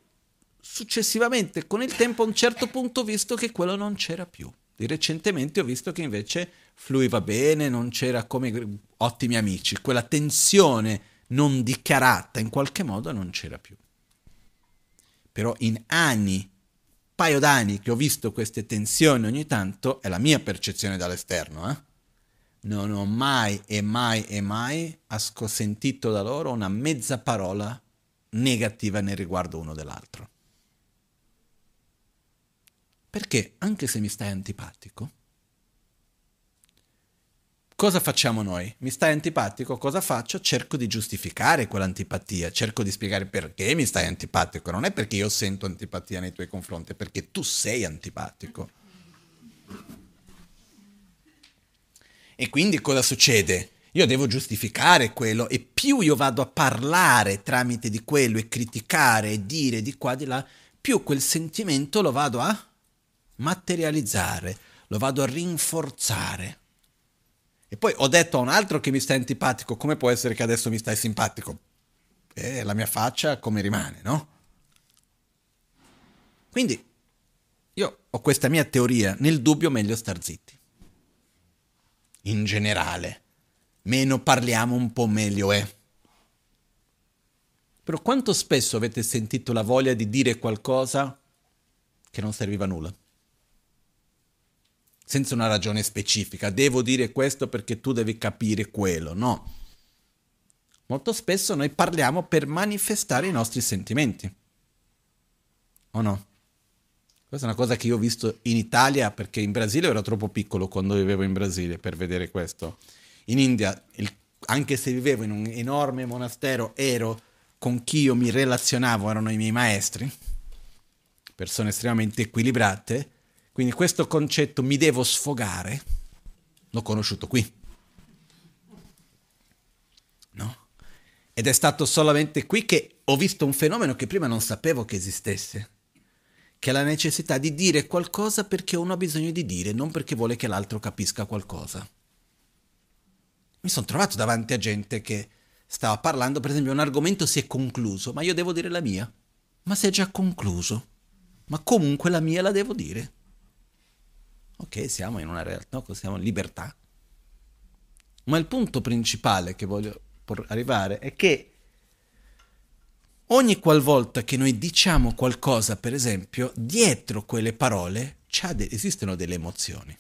successivamente, con il tempo, a un certo punto ho visto che quello non c'era più. Di recentemente ho visto che invece fluiva bene, non c'era, come ottimi amici, quella tensione non dichiarata in qualche modo non c'era più. Però in anni, paio d'anni che ho visto queste tensioni ogni tanto, è la mia percezione dall'esterno, eh? Non ho mai e mai e mai sentito da loro una mezza parola negativa nel riguardo uno dell'altro. Perché anche se mi stai antipatico, cosa facciamo noi? Mi stai antipatico, cosa faccio? Cerco di giustificare quell'antipatia, cerco di spiegare perché mi stai antipatico. Non è perché io sento antipatia nei tuoi confronti, è perché tu sei antipatico. E quindi cosa succede? Io devo giustificare quello, e più io vado a parlare tramite di quello e criticare e dire di qua di là, più quel sentimento lo vado a materializzare, lo vado a rinforzare. E poi ho detto a un altro che mi sta antipatico, come può essere che adesso mi stai simpatico? E la mia faccia come rimane, no? Quindi io ho questa mia teoria: nel dubbio meglio star zitti. In generale, meno parliamo un po' meglio è. Però quanto spesso avete sentito la voglia di dire qualcosa che non serviva a nulla? Senza una ragione specifica, devo dire questo perché tu devi capire quello, no? Molto spesso noi parliamo per manifestare i nostri sentimenti, o no? Questa è una cosa che io ho visto in Italia, perché in Brasile ero troppo piccolo quando vivevo in Brasile per vedere questo. In India, il, anche se vivevo in un enorme monastero, ero con chi io mi relazionavo, erano i miei maestri, persone estremamente equilibrate. Quindi questo concetto mi devo sfogare l'ho conosciuto qui, no? Ed è stato solamente qui che ho visto un fenomeno che prima non sapevo che esistesse, che è la necessità di dire qualcosa perché uno ha bisogno di dire, non perché vuole che l'altro capisca qualcosa. Mi sono trovato davanti a gente che stava parlando, per esempio un argomento si è concluso, ma io devo dire la mia. Ma si è già concluso, ma comunque la mia la devo dire. Ok, siamo in una realtà, no? Siamo in libertà. Ma il punto principale che voglio arrivare è che ogni qualvolta che noi diciamo qualcosa, per esempio, dietro quelle parole de- esistono delle emozioni.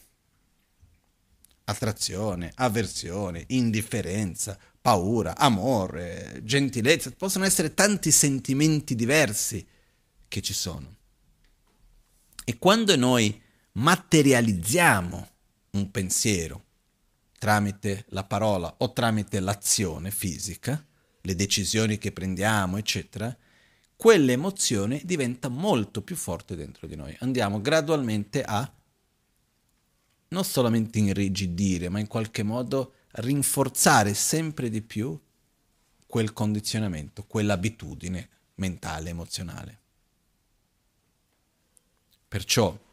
Attrazione, avversione, indifferenza, paura, amore, gentilezza. Possono essere tanti sentimenti diversi che ci sono. E quando noi materializziamo un pensiero tramite la parola o tramite l'azione fisica, le decisioni che prendiamo, eccetera, quell'emozione diventa molto più forte dentro di noi. Andiamo gradualmente a non solamente irrigidire, ma in qualche modo rinforzare sempre di più quel condizionamento, quell'abitudine mentale, emozionale. Perciò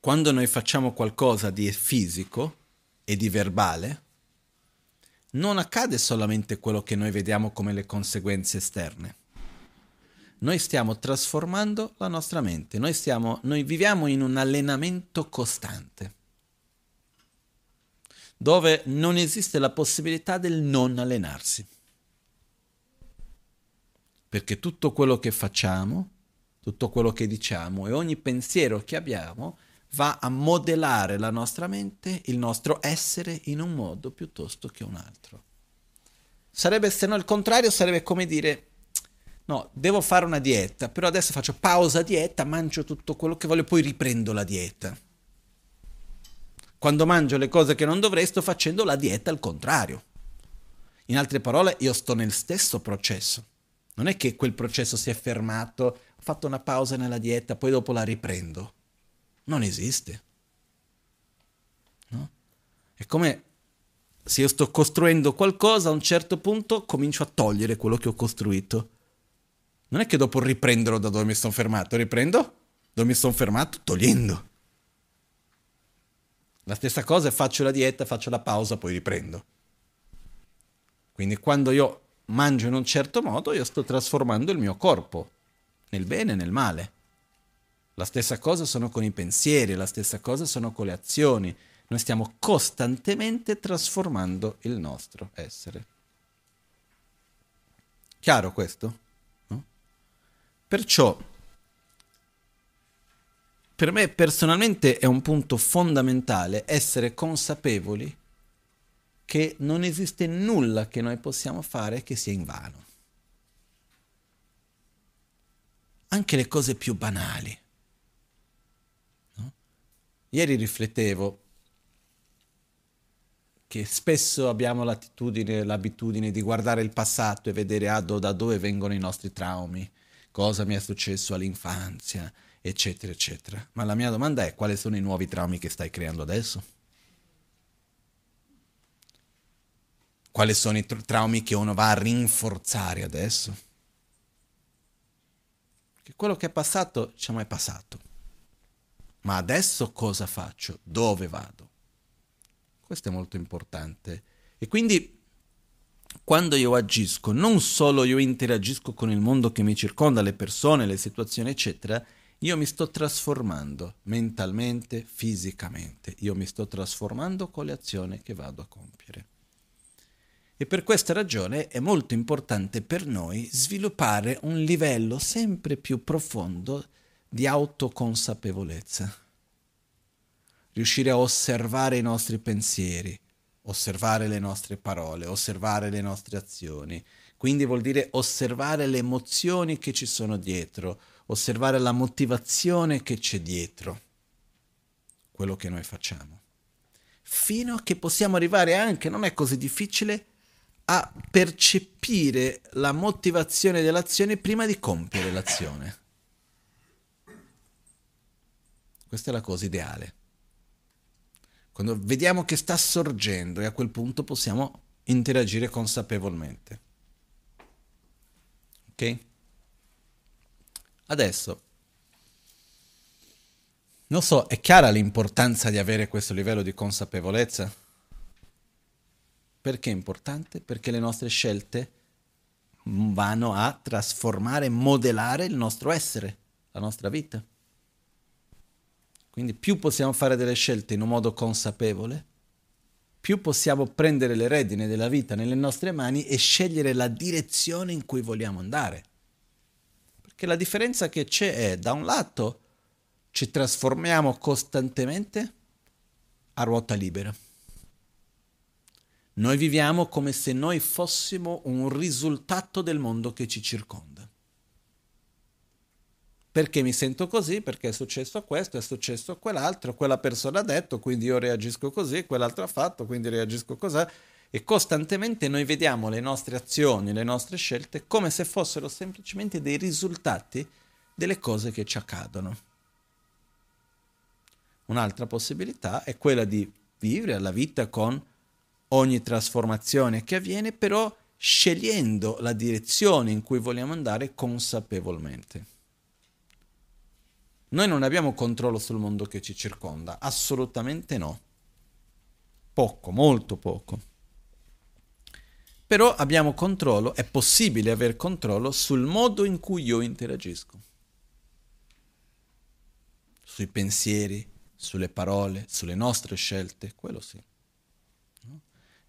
quando noi facciamo qualcosa di fisico e di verbale, non accade solamente quello che noi vediamo come le conseguenze esterne. Noi stiamo trasformando la nostra mente, noi, stiamo, noi viviamo in un allenamento costante, dove non esiste la possibilità del non allenarsi. perché tutto quello che facciamo, tutto quello che diciamo e ogni pensiero che abbiamo va a modellare la nostra mente, il nostro essere in un modo piuttosto che un altro. Sarebbe, se no il contrario, sarebbe come dire, no, devo fare una dieta, però adesso faccio pausa dieta, mangio tutto quello che voglio, poi riprendo la dieta. Quando mangio le cose che non dovrei, sto facendo la dieta al contrario. In altre parole, io sto nel stesso processo. Non è che quel processo si è fermato, ho fatto una pausa nella dieta, poi dopo la riprendo. Non esiste. No? È come se io sto costruendo qualcosa, a un certo punto comincio a togliere quello che ho costruito. Non è che dopo riprenderò da dove mi sono fermato, riprendo dove mi sono fermato togliendo. La stessa cosa, faccio la dieta, faccio la pausa, poi riprendo. Quindi quando io mangio in un certo modo, io sto trasformando il mio corpo, nel bene e nel male. La stessa cosa sono con i pensieri, la stessa cosa sono con le azioni. Noi stiamo costantemente trasformando il nostro essere. Chiaro questo? No? Perciò, per me personalmente è un punto fondamentale essere consapevoli che non esiste nulla che noi possiamo fare che sia in vano. Anche le cose più banali. No? Ieri riflettevo che spesso abbiamo l'attitudine, l'abitudine di guardare il passato e vedere ah, do, da dove vengono i nostri traumi, cosa mi è successo all'infanzia, eccetera, eccetera. Ma la mia domanda è: quali sono i nuovi traumi che stai creando adesso? Quali sono i tra- traumi che uno va a rinforzare adesso? Che quello che è passato, diciamo, è passato. Ma adesso cosa faccio? Dove vado? Questo è molto importante. E quindi, quando io agisco, non solo io interagisco con il mondo che mi circonda, le persone, le situazioni, eccetera, io mi sto trasformando mentalmente, fisicamente. Io mi sto trasformando con le azioni che vado a compiere. E per questa ragione è molto importante per noi sviluppare un livello sempre più profondo di autoconsapevolezza. Riuscire a osservare i nostri pensieri, osservare le nostre parole, osservare le nostre azioni. Quindi vuol dire osservare le emozioni che ci sono dietro, osservare la motivazione che c'è dietro quello che noi facciamo, fino a che possiamo arrivare anche, non è così difficile, a percepire la motivazione dell'azione prima di compiere l'azione. Questa è la cosa ideale. Quando vediamo che sta sorgendo, e a quel punto possiamo interagire consapevolmente. Ok? Adesso, non so, è chiara l'importanza di avere questo livello di consapevolezza? Perché è importante? Perché le nostre scelte vanno a trasformare, modellare il nostro essere, la nostra vita. Quindi più possiamo fare delle scelte in un modo consapevole, più possiamo prendere le redini della vita nelle nostre mani e scegliere la direzione in cui vogliamo andare. Che la differenza che c'è è, da un lato, ci trasformiamo costantemente a ruota libera. Noi viviamo come se noi fossimo un risultato del mondo che ci circonda. Perché mi sento così? Perché è successo questo, è successo quell'altro, quella persona ha detto, quindi io reagisco così, quell'altro ha fatto, quindi reagisco così. E costantemente noi vediamo le nostre azioni, le nostre scelte come se fossero semplicemente dei risultati delle cose che ci accadono. Un'altra possibilità è quella di vivere la vita con ogni trasformazione che avviene, però scegliendo la direzione in cui vogliamo andare consapevolmente. Noi non abbiamo controllo sul mondo che ci circonda, assolutamente no. Poco, molto poco. Però abbiamo controllo, è possibile aver controllo sul modo in cui io interagisco. Sui pensieri, sulle parole, sulle nostre scelte, quello sì. No?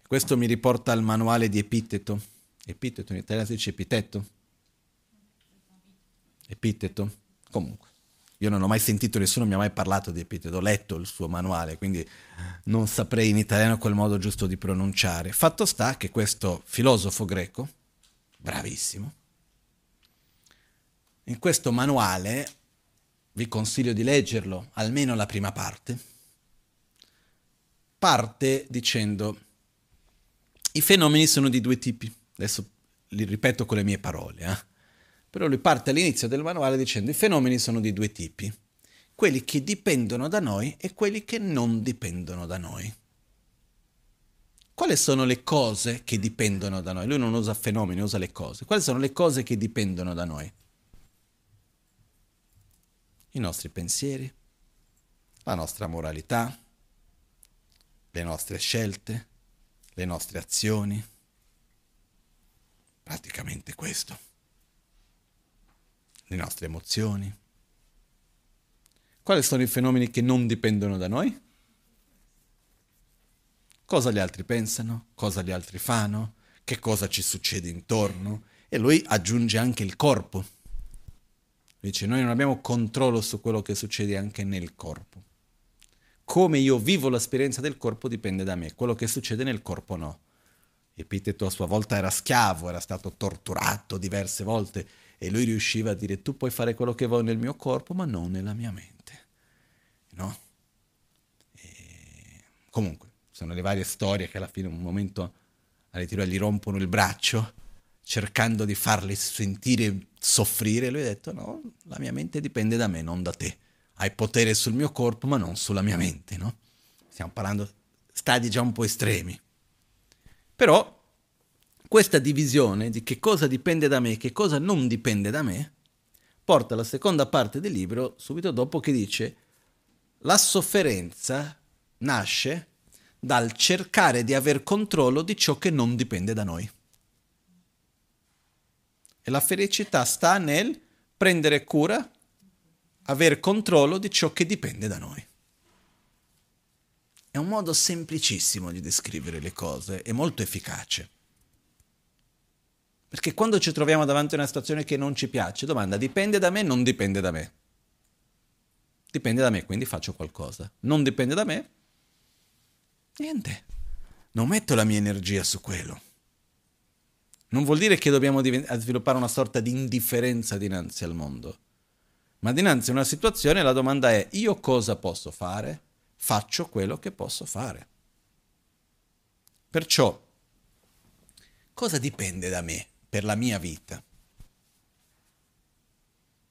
Questo mi riporta al manuale di Epitteto. Epitteto, in italiano si dice Epitteto. Epitteto? Comunque, io non ho mai sentito, nessuno mi ha mai parlato di Epitteto, ho letto il suo manuale, quindi non saprei in italiano quel modo giusto di pronunciare. Fatto sta che questo filosofo greco, bravissimo, in questo manuale, vi consiglio di leggerlo, almeno la prima parte, parte dicendo: i fenomeni sono di due tipi, adesso li ripeto con le mie parole, eh? Però lui parte all'inizio del manuale dicendo: i fenomeni sono di due tipi, quelli che dipendono da noi e quelli che non dipendono da noi. Quali sono le cose che dipendono da noi? Lui non usa fenomeni, usa le cose. Quali sono le cose che dipendono da noi? I nostri pensieri, la nostra moralità, le nostre scelte, le nostre azioni. Praticamente questo. Le nostre emozioni. Quali sono i fenomeni che non dipendono da noi? Cosa gli altri pensano, cosa gli altri fanno, che cosa ci succede intorno. E lui aggiunge anche il corpo. Dice: noi non abbiamo controllo su quello che succede anche nel corpo. Come io vivo l'esperienza del corpo dipende da me, quello che succede nel corpo no. Epitteto a sua volta era schiavo, era stato torturato diverse volte e lui riusciva a dire: tu puoi fare quello che vuoi nel mio corpo ma non nella mia mente, no? E... comunque, sono le varie storie che alla fine un momento a ritiro gli rompono il braccio cercando di farli sentire soffrire e lui ha detto: no, la mia mente dipende da me, non da te. Hai potere sul mio corpo ma non sulla mia mente, no? Stiamo parlando di stadi già un po' estremi. Però questa divisione di che cosa dipende da me e che cosa non dipende da me porta alla seconda parte del libro, subito dopo, che dice: la sofferenza nasce dal cercare di aver controllo di ciò che non dipende da noi. E la felicità sta nel prendere cura, aver controllo di ciò che dipende da noi. È un modo semplicissimo di descrivere le cose, è molto efficace. Perché quando ci troviamo davanti a una situazione che non ci piace, domanda: dipende da me, non dipende da me? Dipende da me, quindi faccio qualcosa. Non dipende da me? Niente. Non metto la mia energia su quello. Non vuol dire che dobbiamo divent- sviluppare una sorta di indifferenza dinanzi al mondo. Ma dinanzi a una situazione la domanda è: io cosa posso fare? Faccio quello che posso fare. Perciò, cosa dipende da me per la mia vita?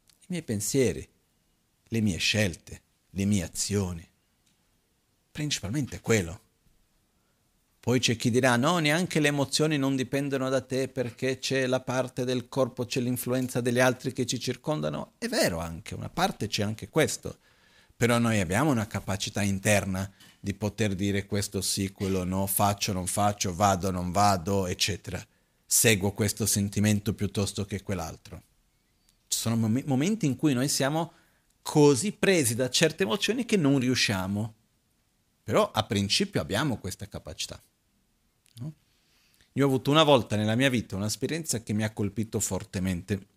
I miei pensieri, le mie scelte, le mie azioni. Principalmente quello. Poi c'è chi dirà: no, neanche le emozioni non dipendono da te perché c'è la parte del corpo, c'è l'influenza degli altri che ci circondano. È vero anche, una parte c'è anche questo. Però noi abbiamo una capacità interna di poter dire questo sì, quello no, faccio, non faccio, vado, non vado, eccetera. Seguo questo sentimento piuttosto che quell'altro. Ci sono mom- momenti in cui noi siamo così presi da certe emozioni che non riusciamo. Però a principio abbiamo questa capacità. No? Io ho avuto una volta nella mia vita un'esperienza che mi ha colpito fortemente.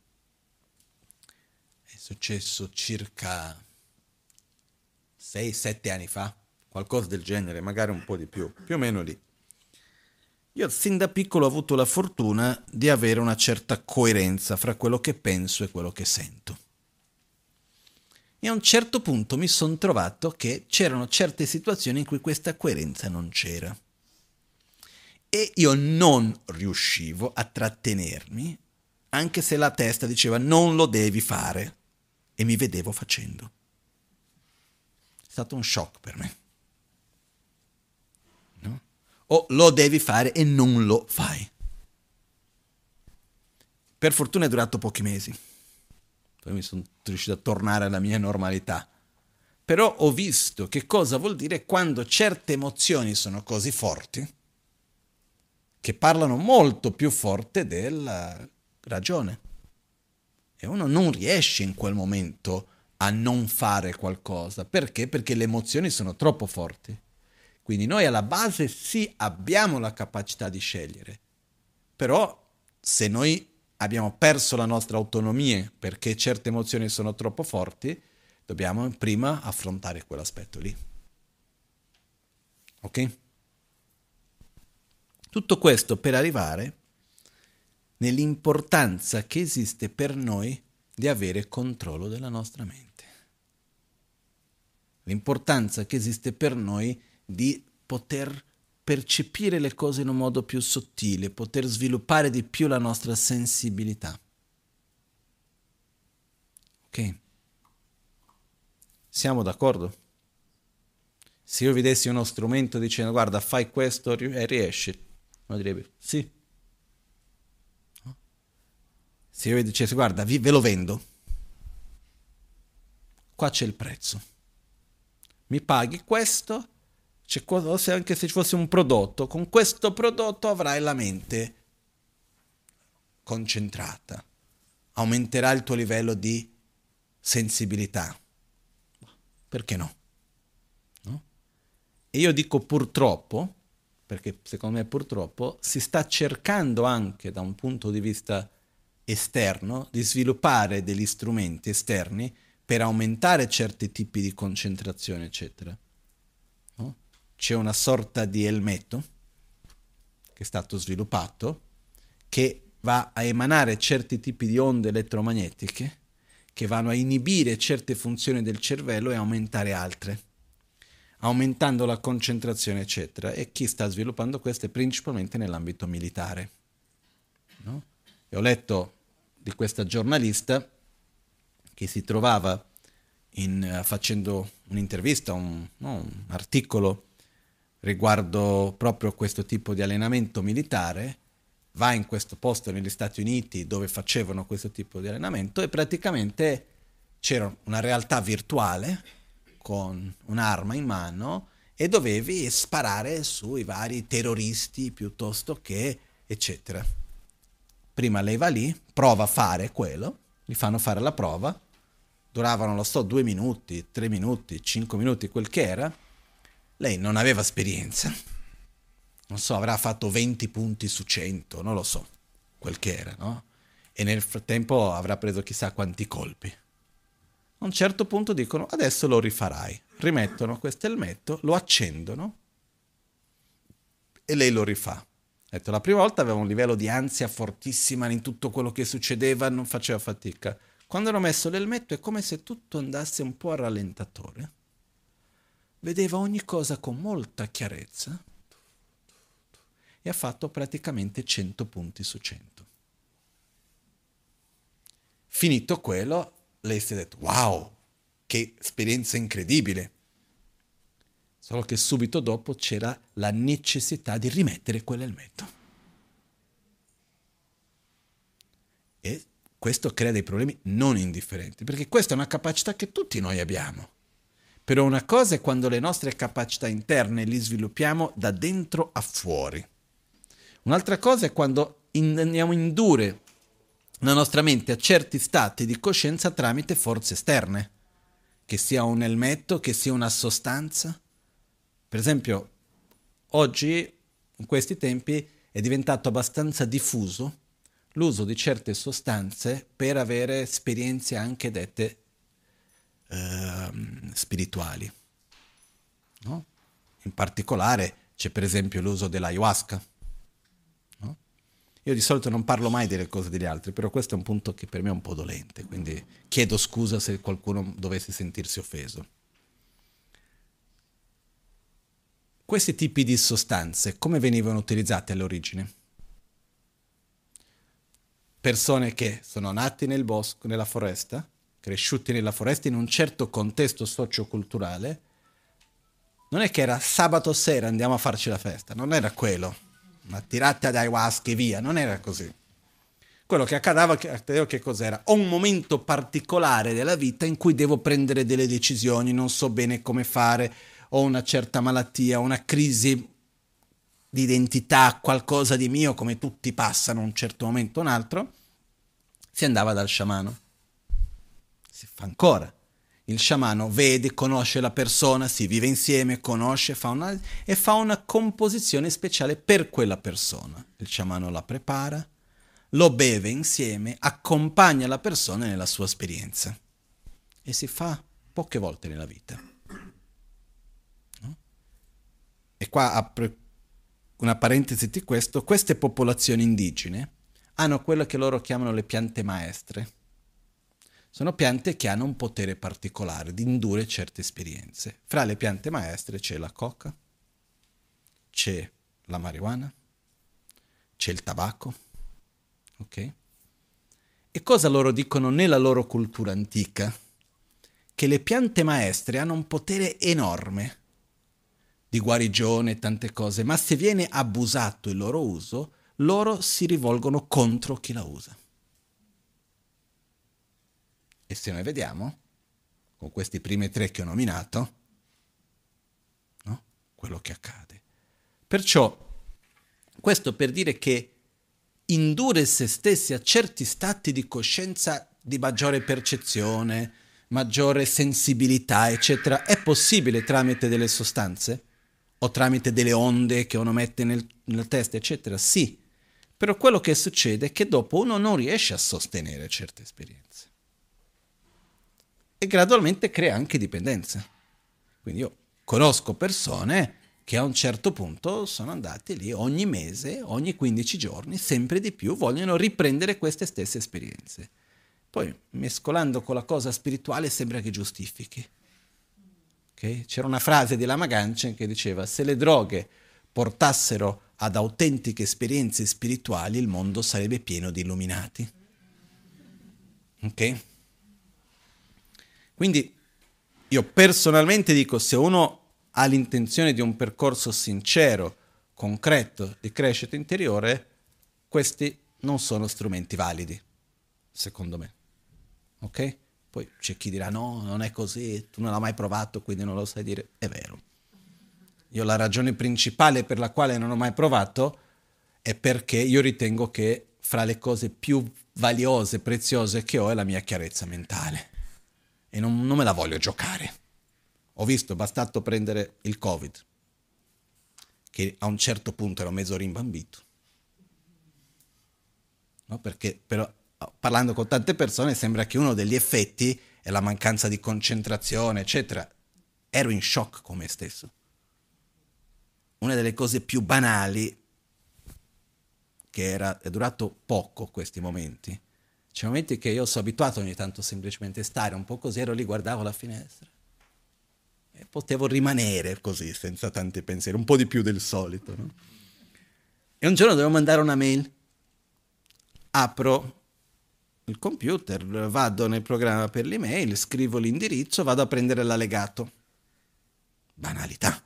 È successo circa sei sette anni fa, qualcosa del genere, magari un po' di più, più o meno lì. Io sin da piccolo ho avuto la fortuna di avere una certa coerenza fra quello che penso e quello che sento. E a un certo punto mi sono trovato che c'erano certe situazioni in cui questa coerenza non c'era. E io non riuscivo a trattenermi, anche se la testa diceva non lo devi fare. E mi vedevo facendo. È stato un shock per me. No? O lo devi fare e non lo fai. Per fortuna è durato pochi mesi. Poi mi sono riuscito a tornare alla mia normalità. Però ho visto che cosa vuol dire quando certe emozioni sono così forti che parlano molto più forte della ragione. E uno non riesce in quel momento a non fare qualcosa. Perché? Perché le emozioni sono troppo forti. Quindi noi alla base sì abbiamo la capacità di scegliere. Però se noi abbiamo perso la nostra autonomia perché certe emozioni sono troppo forti, dobbiamo prima affrontare quell'aspetto lì. Ok? Tutto questo per arrivare nell'importanza che esiste per noi di avere controllo della nostra mente. L'importanza che esiste per noi di poter percepire le cose in un modo più sottile, poter sviluppare di più la nostra sensibilità. Ok? Siamo d'accordo? Se io vi dessi uno strumento dicendo guarda fai questo e riesci, uno direbbe sì. No? Se io vi dicessi guarda vi, ve lo vendo, qua c'è il prezzo. Mi paghi questo, c'è cosa, anche se ci fosse un prodotto, con questo prodotto avrai la mente concentrata, aumenterà il tuo livello di sensibilità. Perché no? no? E io dico purtroppo, perché secondo me purtroppo, si sta cercando anche da un punto di vista esterno di sviluppare degli strumenti esterni per aumentare certi tipi di concentrazione, eccetera. No? C'è una sorta di elmetto che è stato sviluppato che va a emanare certi tipi di onde elettromagnetiche che vanno a inibire certe funzioni del cervello e aumentare altre, aumentando la concentrazione, eccetera. E chi sta sviluppando questo è principalmente nell'ambito militare. No? E ho letto di questa giornalista che si trovava in, uh, facendo un'intervista, un, no, un articolo riguardo proprio questo tipo di allenamento militare, va in questo posto negli Stati Uniti dove facevano questo tipo di allenamento e praticamente c'era una realtà virtuale con un'arma in mano e dovevi sparare sui vari terroristi piuttosto che eccetera. Prima lei va lì, prova a fare quello, gli fanno fare la prova, duravano, lo so, due minuti, tre minuti, cinque minuti, quel che era. Lei non aveva esperienza, non so, avrà fatto venti punti su cento, non lo so, quel che era, no? E nel frattempo avrà preso chissà quanti colpi. A un certo punto dicono, adesso lo rifarai. Rimettono questo elmetto, lo accendono e lei lo rifà. Detto, la prima volta aveva un livello di ansia fortissima in tutto quello che succedeva, non faceva fatica. Quando hanno messo l'elmetto è come se tutto andasse un po' a rallentatore. Vedeva ogni cosa con molta chiarezza e ha fatto praticamente cento punti su cento. Finito quello, lei si è detto, wow, che esperienza incredibile. Solo che subito dopo c'era la necessità di rimettere quell'elmetto. E questo crea dei problemi non indifferenti, perché questa è una capacità che tutti noi abbiamo. Però una cosa è quando le nostre capacità interne li sviluppiamo da dentro a fuori. Un'altra cosa è quando andiamo a indurre la nostra mente a certi stati di coscienza tramite forze esterne, che sia un elmetto, che sia una sostanza. Per esempio, oggi, in questi tempi, è diventato abbastanza diffuso l'uso di certe sostanze per avere esperienze anche dette eh, spirituali. No? In particolare c'è per esempio l'uso dell'ayahuasca. No? Io di solito non parlo mai delle cose degli altri, però questo è un punto che per me è un po' dolente, quindi chiedo scusa se qualcuno dovesse sentirsi offeso. Questi tipi di sostanze come venivano utilizzate all'origine? Persone che sono nati nel bosco, nella foresta, cresciuti nella foresta in un certo contesto socioculturale, non è che era sabato sera andiamo a farci la festa, non era quello, una tirata di ayahuasca e via, non era così. Quello che accadeva, che cos'era? Ho un momento particolare della vita in cui devo prendere delle decisioni, non so bene come fare, ho una certa malattia, una crisi di identità, qualcosa di mio, come tutti passano un certo momento o un altro, si andava dal sciamano. Si fa ancora. Il sciamano vede, conosce la persona, si vive insieme, conosce fa una, e fa una composizione speciale per quella persona. Il sciamano la prepara, lo beve insieme, accompagna la persona nella sua esperienza. E si fa poche volte nella vita. No? E qua apro una parentesi di questo. Queste popolazioni indigene hanno quello che loro chiamano le piante maestre. Sono piante che hanno un potere particolare di indurre certe esperienze. Fra le piante maestre c'è la coca, c'è la marijuana, c'è il tabacco, ok? E cosa loro dicono nella loro cultura antica? Che le piante maestre hanno un potere enorme di guarigione e tante cose, ma se viene abusato il loro uso, loro si rivolgono contro chi la usa. E se noi vediamo, con questi primi tre che ho nominato, no? Quello che accade. Perciò, questo per dire che indurre se stessi a certi stati di coscienza di maggiore percezione, maggiore sensibilità, eccetera, è possibile tramite delle sostanze o tramite delle onde che uno mette nel, nella testa, eccetera, sì. Però quello che succede è che dopo uno non riesce a sostenere certe esperienze. E gradualmente crea anche dipendenza. Quindi io conosco persone che a un certo punto sono andate lì ogni mese, ogni quindici giorni, sempre di più, vogliono riprendere queste stesse esperienze. Poi, mescolando con la cosa spirituale, sembra che giustifichi. Okay? C'era una frase della Magancia che diceva: se le droghe portassero ad autentiche esperienze spirituali, il mondo sarebbe pieno di illuminati. Ok? Quindi io personalmente dico, se uno ha l'intenzione di un percorso sincero, concreto, di crescita interiore, questi non sono strumenti validi, secondo me. Ok? Poi c'è chi dirà no, non è così, tu non l'hai mai provato, quindi non lo sai dire. È vero. Io la ragione principale per la quale non ho mai provato è perché io ritengo che fra le cose più valiose, preziose che ho è la mia chiarezza mentale. E non, non me la voglio giocare. Ho visto, è bastato prendere il Covid, che a un certo punto ero mezzo rimbambito. No? Perché, però, parlando con tante persone, sembra che uno degli effetti è la mancanza di concentrazione, eccetera. Ero in shock con me stesso. Una delle cose più banali, che era, è durato poco questi momenti. C'è momenti che io sono abituato ogni tanto semplicemente a stare un po' così, ero lì, guardavo la finestra e potevo rimanere così senza tanti pensieri, un po' di più del solito, no? E un giorno devo mandare una mail, apro il computer, vado nel programma per l'email, scrivo l'indirizzo, vado a prendere l'allegato. Banalità.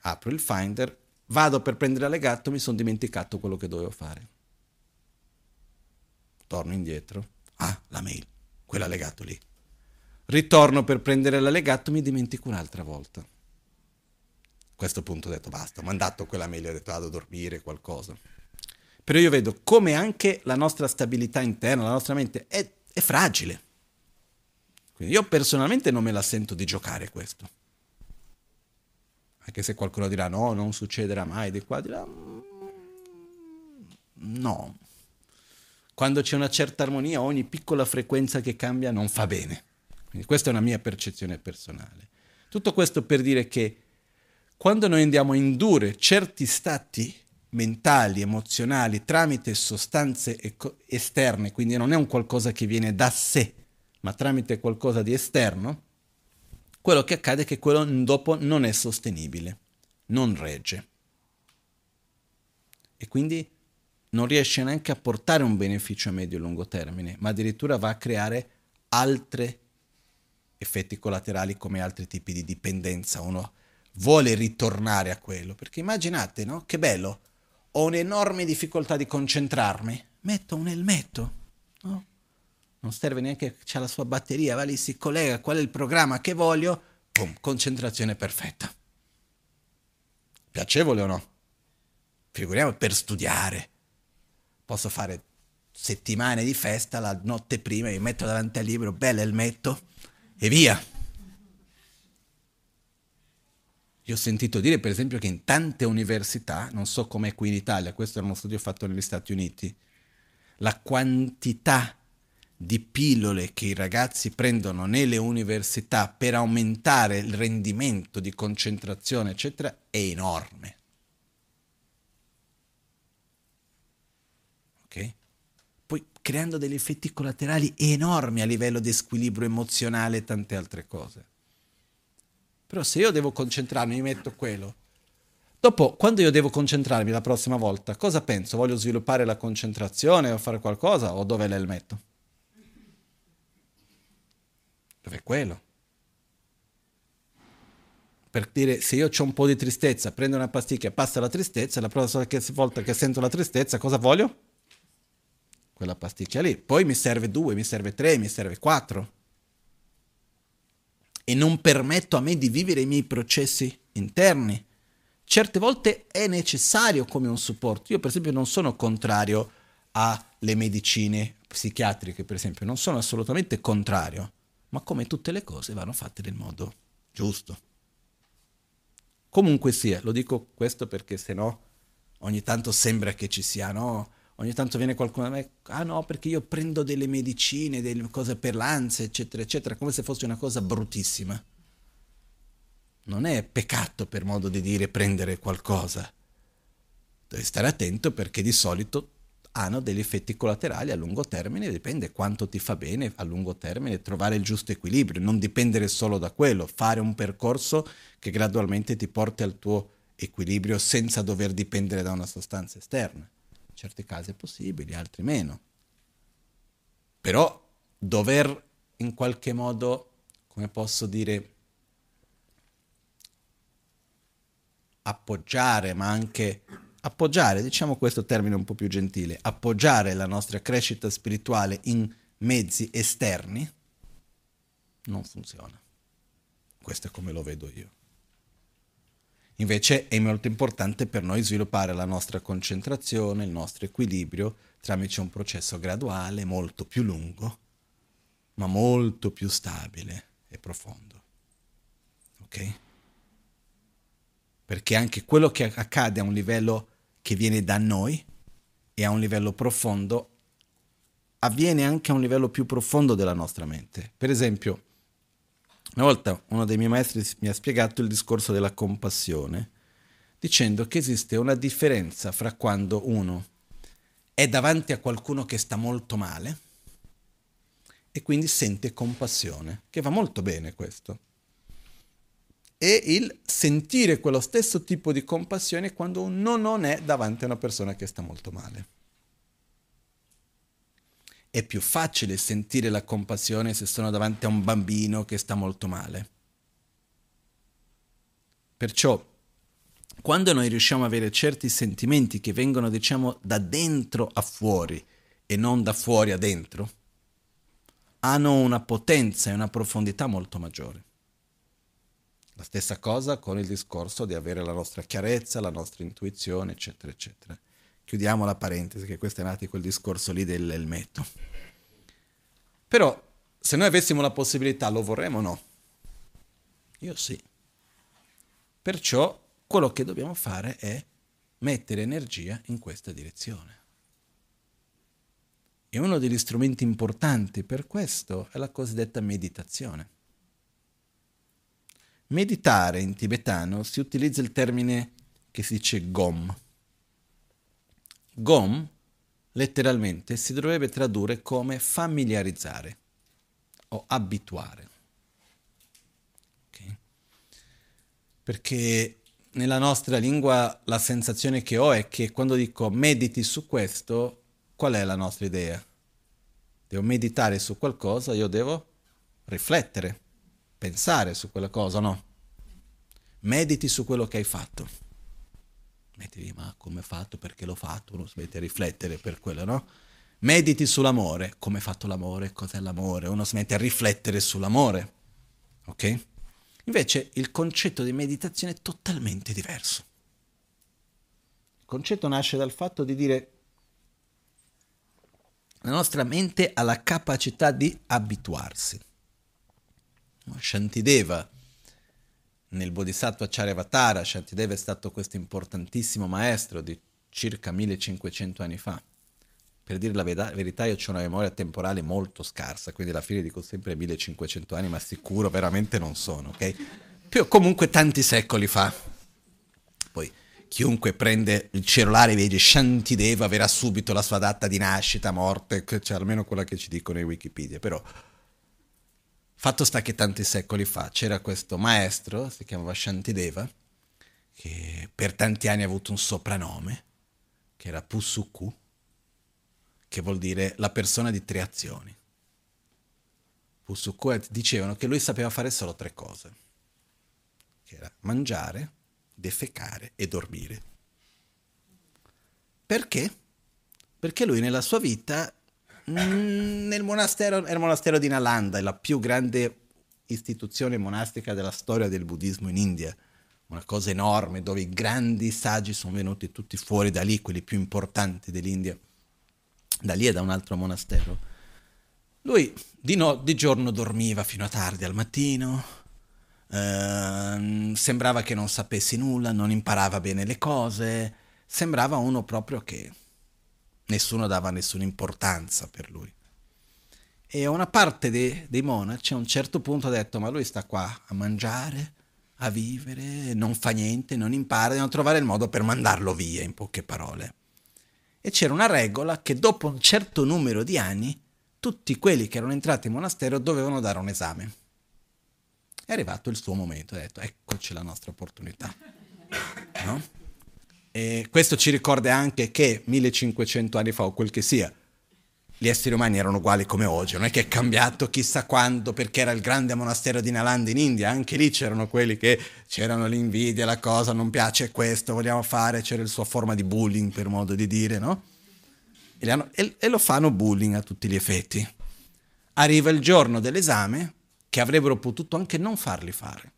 Apro il Finder, vado per prendere l'allegato, mi sono dimenticato quello che dovevo fare. Torno indietro, ah, la mail, quell'allegato lì. Ritorno per prendere l'allegato, mi dimentico un'altra volta. A questo punto ho detto basta, ho mandato quella mail, ho detto vado a dormire, qualcosa. Però io vedo come anche la nostra stabilità interna, la nostra mente è, è fragile. Quindi io personalmente non me la sento di giocare questo. Anche se qualcuno dirà no, non succederà mai, di qua, di là. No. Quando c'è una certa armonia, ogni piccola frequenza che cambia non fa bene. Quindi questa è una mia percezione personale. Tutto questo per dire che quando noi andiamo a indurre certi stati mentali, emozionali, tramite sostanze eco- esterne, quindi non è un qualcosa che viene da sé, ma tramite qualcosa di esterno, quello che accade è che quello dopo non è sostenibile, non regge. E quindi non riesce neanche a portare un beneficio a medio e lungo termine, ma addirittura va a creare altri effetti collaterali come altri tipi di dipendenza. Uno vuole ritornare a quello, perché immaginate, no? Che bello, ho un'enorme difficoltà di concentrarmi, metto un elmetto, no? Non serve neanche che c'ha la sua batteria, va lì, si collega, qual è il programma che voglio, boom, concentrazione perfetta. Piacevole o no? Figuriamo per studiare. Posso fare settimane di festa, la notte prima mi metto davanti al libro, bello elmetto, e via. Io ho sentito dire, per esempio, che in tante università, non so com'è qui in Italia, questo era uno studio fatto negli Stati Uniti, la quantità di pillole che i ragazzi prendono nelle università per aumentare il rendimento di concentrazione, eccetera, è enorme. Ok? Poi creando degli effetti collaterali enormi a livello di squilibrio emozionale e tante altre cose. Però se io devo concentrarmi, mi metto quello. Dopo, quando io devo concentrarmi la prossima volta, cosa penso? Voglio sviluppare la concentrazione o fare qualcosa? O dove le metto? Dov'è quello? Per dire, se io ho un po' di tristezza, prendo una pasticca e passa la tristezza, la prossima volta che sento la tristezza, cosa voglio? Quella pasticca lì. Poi mi serve due, mi serve tre, mi serve quattro. E non permetto a me di vivere i miei processi interni. Certe volte è necessario come un supporto. Io per esempio non sono contrario alle medicine psichiatriche, per esempio, non sono assolutamente contrario, ma come tutte le cose vanno fatte nel modo giusto. Comunque sia, lo dico questo perché sennò ogni tanto sembra che ci sia, no? Ogni tanto viene qualcuno a me, ah no, perché io prendo delle medicine, delle cose per l'ansia, eccetera, eccetera, come se fosse una cosa bruttissima. Non è peccato, per modo di dire, prendere qualcosa. Devi stare attento perché di solito hanno degli effetti collaterali a lungo termine, dipende quanto ti fa bene a lungo termine, trovare il giusto equilibrio, non dipendere solo da quello, fare un percorso che gradualmente ti porti al tuo equilibrio senza dover dipendere da una sostanza esterna. In certi casi è possibile, altri meno. Però dover in qualche modo, come posso dire, appoggiare, ma anche appoggiare, diciamo questo termine un po' più gentile, appoggiare la nostra crescita spirituale in mezzi esterni, non funziona. Questo è come lo vedo io. Invece è molto importante per noi sviluppare la nostra concentrazione, il nostro equilibrio, tramite un processo graduale, molto più lungo, ma molto più stabile e profondo. Ok? Perché anche quello che accade a un livello che viene da noi e a un livello profondo avviene anche a un livello più profondo della nostra mente. Per esempio, una volta uno dei miei maestri mi ha spiegato il discorso della compassione, dicendo che esiste una differenza fra quando uno è davanti a qualcuno che sta molto male e quindi sente compassione, che va molto bene questo. E il sentire quello stesso tipo di compassione quando uno non è davanti a una persona che sta molto male. È più facile sentire la compassione se sono davanti a un bambino che sta molto male. Perciò, quando noi riusciamo a avere certi sentimenti che vengono, diciamo, da dentro a fuori e non da fuori a dentro, hanno una potenza e una profondità molto maggiore. La stessa cosa con il discorso di avere la nostra chiarezza, la nostra intuizione, eccetera, eccetera. Chiudiamo la parentesi, che questo è nato quel discorso lì dell'elmetto. Però, se noi avessimo la possibilità, lo vorremmo o no? Io sì. Perciò, quello che dobbiamo fare è mettere energia in questa direzione. E uno degli strumenti importanti per questo è la cosiddetta meditazione. Meditare in tibetano si utilizza il termine che si dice gom. Gom letteralmente si dovrebbe tradurre come familiarizzare o abituare. Okay? Perché nella nostra lingua la sensazione che ho è che quando dico mediti su questo, qual è la nostra idea? Devo meditare su qualcosa, io devo riflettere. Pensare su quella cosa, no? Mediti su quello che hai fatto. Metti, ma come ho fatto, perché l'ho fatto, uno si mette a riflettere per quello, no? Mediti sull'amore, come hai fatto l'amore, cos'è l'amore, uno si mette a riflettere sull'amore, ok? Invece il concetto di meditazione è totalmente diverso. Il concetto nasce dal fatto di dire la nostra mente ha la capacità di abituarsi. Shantideva, nel Bodhisattva Charya Avatara, Shantideva è stato questo importantissimo maestro di circa millecinquecento anni fa, Per dire la ver- verità, io ho una memoria temporale molto scarsa, quindi alla fine dico sempre millecinquecento anni, ma sicuro veramente non sono, ok? Più comunque tanti secoli fa. Poi chiunque prende il cellulare e vede Shantideva verrà subito la sua data di nascita, morte, cioè almeno quella che ci dicono in Wikipedia, però... Fatto sta che tanti secoli fa c'era questo maestro, si chiamava Shantideva, che per tanti anni ha avuto un sopranome, che era Pusukku, che vuol dire la persona di tre azioni. Pusukku dicevano che lui sapeva fare solo tre cose, che era mangiare, defecare e dormire. Perché? Perché lui nella sua vita... Nel monastero, nel monastero di Nalanda, la più grande istituzione monastica della storia del buddismo in India, una cosa enorme dove i grandi saggi sono venuti tutti fuori da lì, quelli più importanti dell'India, da lì e da un altro monastero. Lui di, no, di giorno dormiva fino a tardi al mattino, ehm, sembrava che non sapesse nulla, non imparava bene le cose, sembrava uno proprio che... Nessuno dava nessuna importanza per lui. E una parte de, dei monaci a un certo punto ha detto: ma lui sta qua a mangiare, a vivere, non fa niente, non impara, devono trovare il modo per mandarlo via, in poche parole. E c'era una regola che dopo un certo numero di anni tutti quelli che erano entrati in monastero dovevano dare un esame. È arrivato il suo momento, ha detto: eccoci la nostra opportunità. No? E questo ci ricorda anche che millecinquecento anni fa, o quel che sia, gli esseri umani erano uguali come oggi, non è che è cambiato chissà quando, perché era il grande monastero di Nalanda in India, anche lì c'erano quelli che c'erano l'invidia, la cosa, non piace questo, vogliamo fare, c'era la sua forma di bullying, per modo di dire, no? E, hanno, e, e lo fanno bullying a tutti gli effetti. Arriva il giorno dell'esame, che avrebbero potuto anche non farli fare,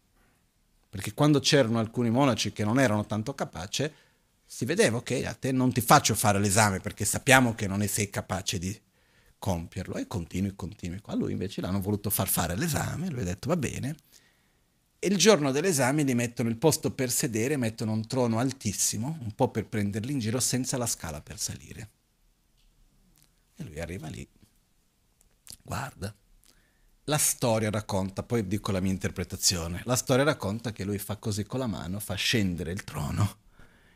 perché quando c'erano alcuni monaci che non erano tanto capaci, si vedeva che a te non ti faccio fare l'esame perché sappiamo che non ne sei capace di compierlo, e continui, continui. A lui invece l'hanno voluto far fare l'esame, lui ha detto va bene, e il giorno dell'esame gli mettono il posto per sedere, mettono un trono altissimo, un po' per prenderli in giro, senza la scala per salire. E lui arriva lì, guarda, la storia racconta, poi dico la mia interpretazione, la storia racconta che lui fa così con la mano, fa scendere il trono,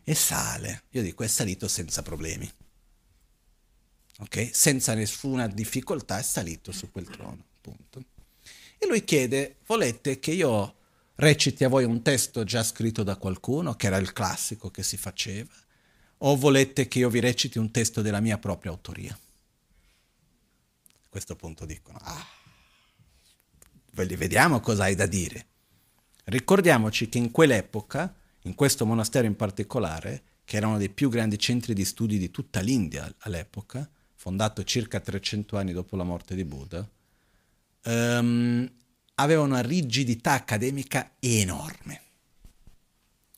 e sale, io dico è salito senza problemi, ok? Senza nessuna difficoltà è salito su quel trono, punto. E lui chiede, volete che io reciti a voi un testo già scritto da qualcuno, che era il classico che si faceva, o volete che io vi reciti un testo della mia propria autoria? A questo punto dicono, ah, vediamo cosa hai da dire. Ricordiamoci che in quell'epoca, in questo monastero in particolare, che era uno dei più grandi centri di studi di tutta l'India all'epoca, fondato circa trecento anni dopo la morte di Buddha, um, aveva una rigidità accademica enorme.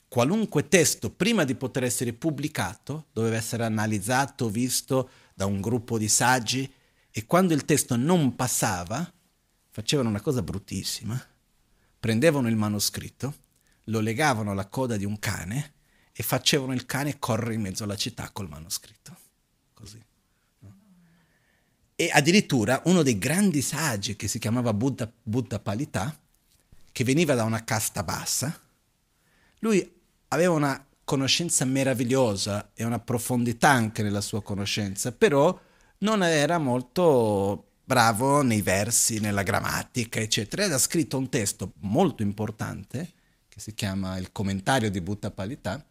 Qualunque testo, prima di poter essere pubblicato, doveva essere analizzato, visto da un gruppo di saggi, e quando il testo non passava, facevano una cosa bruttissima, prendevano il manoscritto, lo legavano alla coda di un cane e facevano il cane correre in mezzo alla città col manoscritto. Così. No? E addirittura uno dei grandi saggi, che si chiamava Buddha, Buddha Palita, che veniva da una casta bassa, lui aveva una conoscenza meravigliosa e una profondità anche nella sua conoscenza, però non era molto bravo nei versi, nella grammatica, eccetera. Ed ha scritto un testo molto importante, si chiama il commentario di Buddha Palita,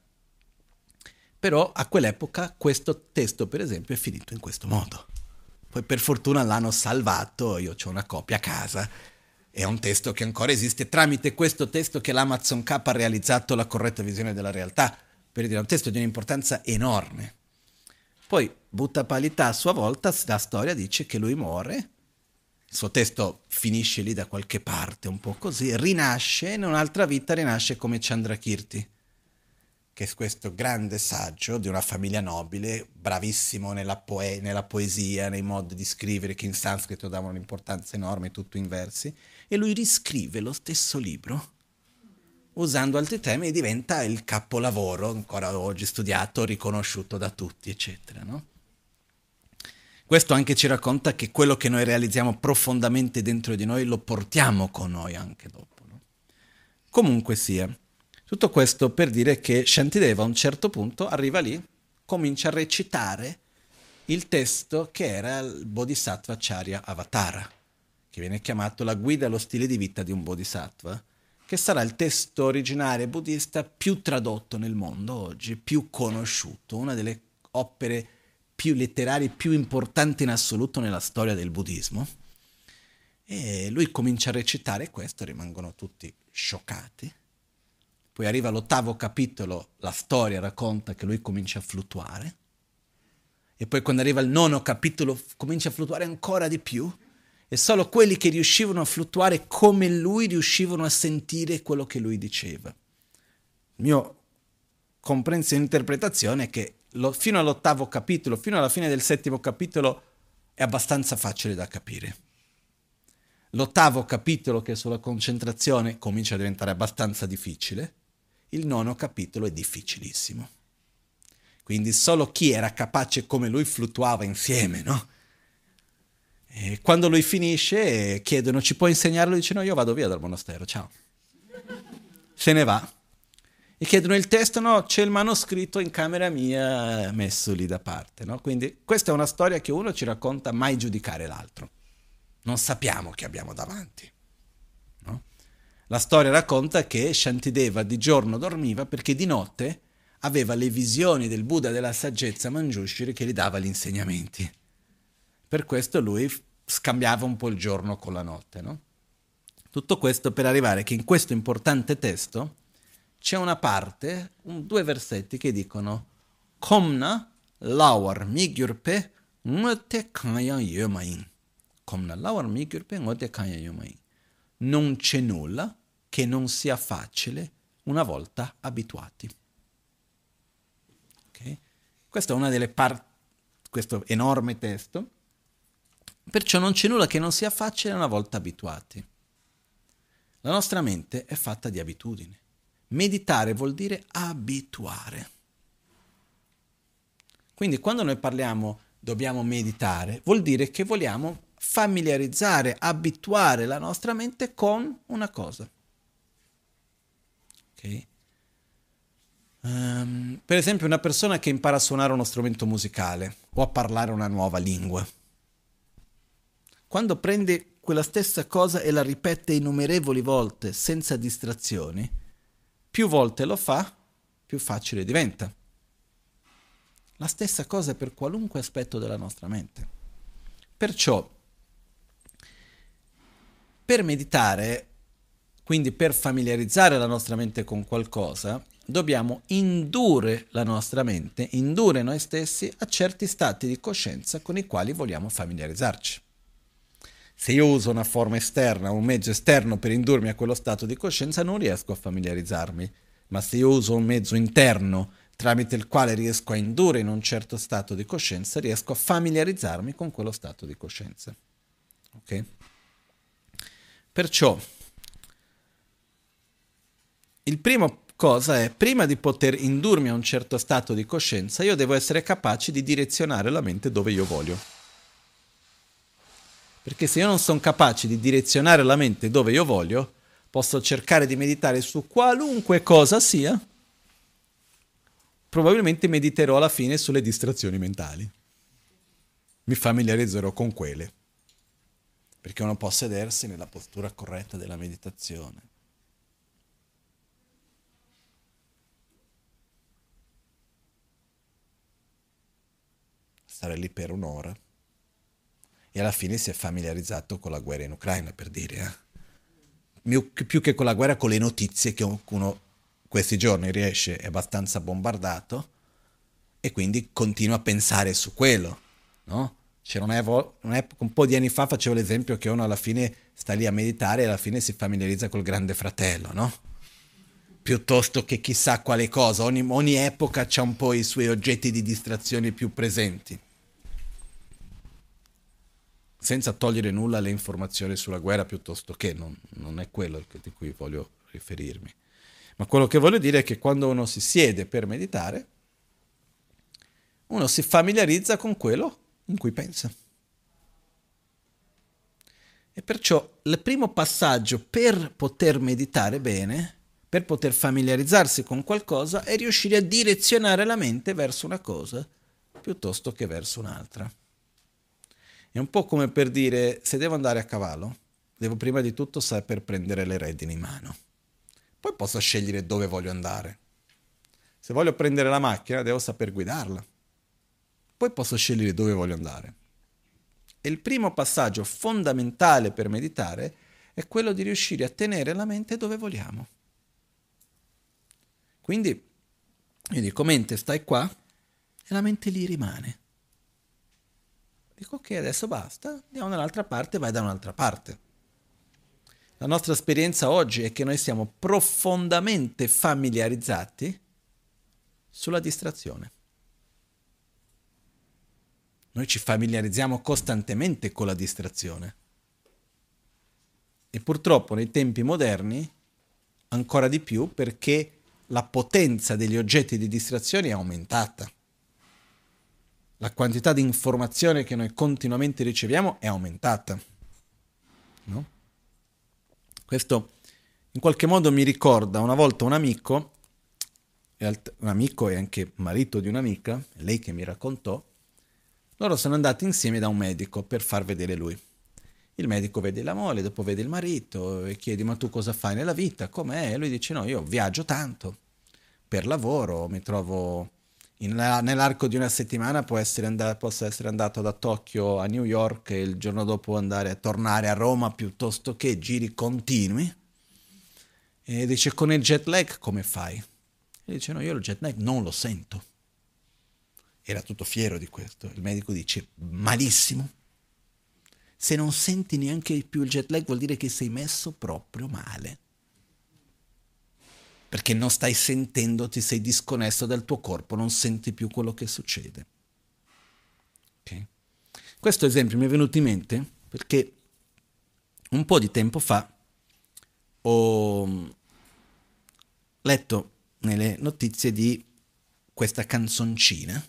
però a quell'epoca questo testo per esempio è finito in questo modo. Poi per fortuna l'hanno salvato, io ho una copia a casa, è un testo che ancora esiste, tramite questo testo che l'Amazon K ha realizzato la corretta visione della realtà, per dire, è un testo di un'importanza enorme. Poi Buddha Palita a sua volta, la storia dice che lui muore, il suo testo finisce lì da qualche parte, un po' così, rinasce, in un'altra vita rinasce come Chandrakirti, che è questo grande saggio di una famiglia nobile, bravissimo nella, poe- nella poesia, nei modi di scrivere che in sanscrito davano un'importanza enorme, tutto in versi, e lui riscrive lo stesso libro usando altri temi e diventa il capolavoro, ancora oggi studiato, riconosciuto da tutti, eccetera, no? Questo anche ci racconta che quello che noi realizziamo profondamente dentro di noi lo portiamo con noi anche dopo, no? Comunque sia, tutto questo per dire che Shantideva a un certo punto arriva lì, comincia a recitare il testo che era il Bodhisattva Charya Avatara, che viene chiamato la guida allo stile di vita di un Bodhisattva, che sarà il testo originario buddista più tradotto nel mondo oggi, più conosciuto, una delle opere più letterarie, più importanti in assoluto nella storia del buddismo. E lui comincia a recitare questo, rimangono tutti scioccati. Poi arriva all'ottavo capitolo, la storia racconta che lui comincia a fluttuare. E poi quando arriva il nono capitolo comincia a fluttuare ancora di più. E solo quelli che riuscivano a fluttuare come lui riuscivano a sentire quello che lui diceva. Il mio comprensione e interpretazione è che lo, fino all'ottavo capitolo, fino alla fine del settimo capitolo, è abbastanza facile da capire. L'ottavo capitolo, che è sulla concentrazione, comincia a diventare abbastanza difficile. Il nono capitolo è difficilissimo. Quindi solo chi era capace come lui fluttuava insieme, no? E quando lui finisce chiedono ci puoi insegnarlo? Dice no, io vado via dal monastero, ciao. Se ne va. E chiedono il testo, no, c'è il manoscritto in camera mia messo lì da parte, no? Quindi questa è una storia che uno ci racconta, mai giudicare l'altro. Non sappiamo che abbiamo davanti, no? La storia racconta che Shantideva di giorno dormiva perché di notte aveva le visioni del Buddha della saggezza Manjushri che gli dava gli insegnamenti. Per questo lui scambiava un po' il giorno con la notte, no? Tutto questo per arrivare che in questo importante testo c'è una parte, un, due versetti che dicono Komna lawar migyurpe ngote kaya yomain. Komna lawar migyurpe ngote kaya yomain. Non c'è nulla che non sia facile una volta abituati. Okay? Questa è una delle parti, questo enorme testo. Perciò non c'è nulla che non sia facile una volta abituati. La nostra mente è fatta di abitudini. Meditare vuol dire abituare. Quindi quando noi parliamo dobbiamo meditare, vuol dire che vogliamo familiarizzare, abituare la nostra mente con una cosa. Ok? Um, per esempio una persona che impara a suonare uno strumento musicale o a parlare una nuova lingua. Quando prende quella stessa cosa e la ripete innumerevoli volte senza distrazioni, più volte lo fa, più facile diventa. La stessa cosa è per qualunque aspetto della nostra mente. Perciò, per meditare, quindi per familiarizzare la nostra mente con qualcosa, dobbiamo indurre la nostra mente, indurre noi stessi a certi stati di coscienza con i quali vogliamo familiarizzarci. Se io uso una forma esterna, un mezzo esterno per indurmi a quello stato di coscienza, non riesco a familiarizzarmi, ma se io uso un mezzo interno tramite il quale riesco a indurre in un certo stato di coscienza, riesco a familiarizzarmi con quello stato di coscienza. Ok? Perciò, il primo cosa è, prima di poter indurmi a un certo stato di coscienza, io devo essere capace di direzionare la mente dove io voglio. Perché se io non sono capace di direzionare la mente dove io voglio, posso cercare di meditare su qualunque cosa sia, probabilmente mediterò alla fine sulle distrazioni mentali. Mi familiarizzerò con quelle, perché uno può sedersi nella postura corretta della meditazione. Stare lì per un'ora. E alla fine si è familiarizzato con la guerra in Ucraina, per dire. Eh? Più che con la guerra, con le notizie che uno questi giorni riesce, è abbastanza bombardato, e quindi continua a pensare su quello, no? C'era un'epoca, un po' di anni fa facevo l'esempio che uno alla fine sta lì a meditare e alla fine si familiarizza col Grande Fratello, no? Piuttosto che chissà quale cosa, ogni, ogni epoca c'ha un po' i suoi oggetti di distrazione più presenti. Senza togliere nulla alle informazioni sulla guerra, piuttosto che non, non è quello di cui voglio riferirmi. Ma quello che voglio dire è che quando uno si siede per meditare, uno si familiarizza con quello in cui pensa. E perciò il primo passaggio per poter meditare bene, per poter familiarizzarsi con qualcosa, è riuscire a direzionare la mente verso una cosa piuttosto che verso un'altra. È un po' come per dire, se devo andare a cavallo, devo prima di tutto saper prendere le redini in mano. Poi posso scegliere dove voglio andare. Se voglio prendere la macchina, devo saper guidarla. Poi posso scegliere dove voglio andare. E il primo passaggio fondamentale per meditare è quello di riuscire a tenere la mente dove vogliamo. Quindi io dico, mente, stai qua, e la mente lì rimane. Dico, ok, adesso basta, andiamo dall'altra parte, vai da un'altra parte. La nostra esperienza oggi è che noi siamo profondamente familiarizzati sulla distrazione. Noi ci familiarizziamo costantemente con la distrazione. E purtroppo nei tempi moderni ancora di più, perché la potenza degli oggetti di distrazione è aumentata. La quantità di informazione che noi continuamente riceviamo è aumentata. No? Questo in qualche modo mi ricorda, una volta un amico, un amico e anche marito di un'amica, lei che mi raccontò, loro sono andati insieme da un medico per far vedere lui. Il medico vede la moglie, dopo vede il marito e chiede, ma tu cosa fai nella vita? Com'è? E lui dice, no, io viaggio tanto, per lavoro, mi trovo in, nell'arco di una settimana può essere andato, posso essere andato da Tokyo a New York e il giorno dopo andare a tornare a Roma, piuttosto che giri continui. E dice, con il jet lag come fai? E dice, no, io il jet lag non lo sento. Era tutto fiero di questo. Il medico dice, malissimo. Se non senti neanche più il jet lag vuol dire che sei messo proprio male. Perché non stai sentendo, ti sei disconnesso dal tuo corpo, non senti più quello che succede. Okay. Questo esempio mi è venuto in mente perché un po' di tempo fa ho letto nelle notizie di questa canzoncina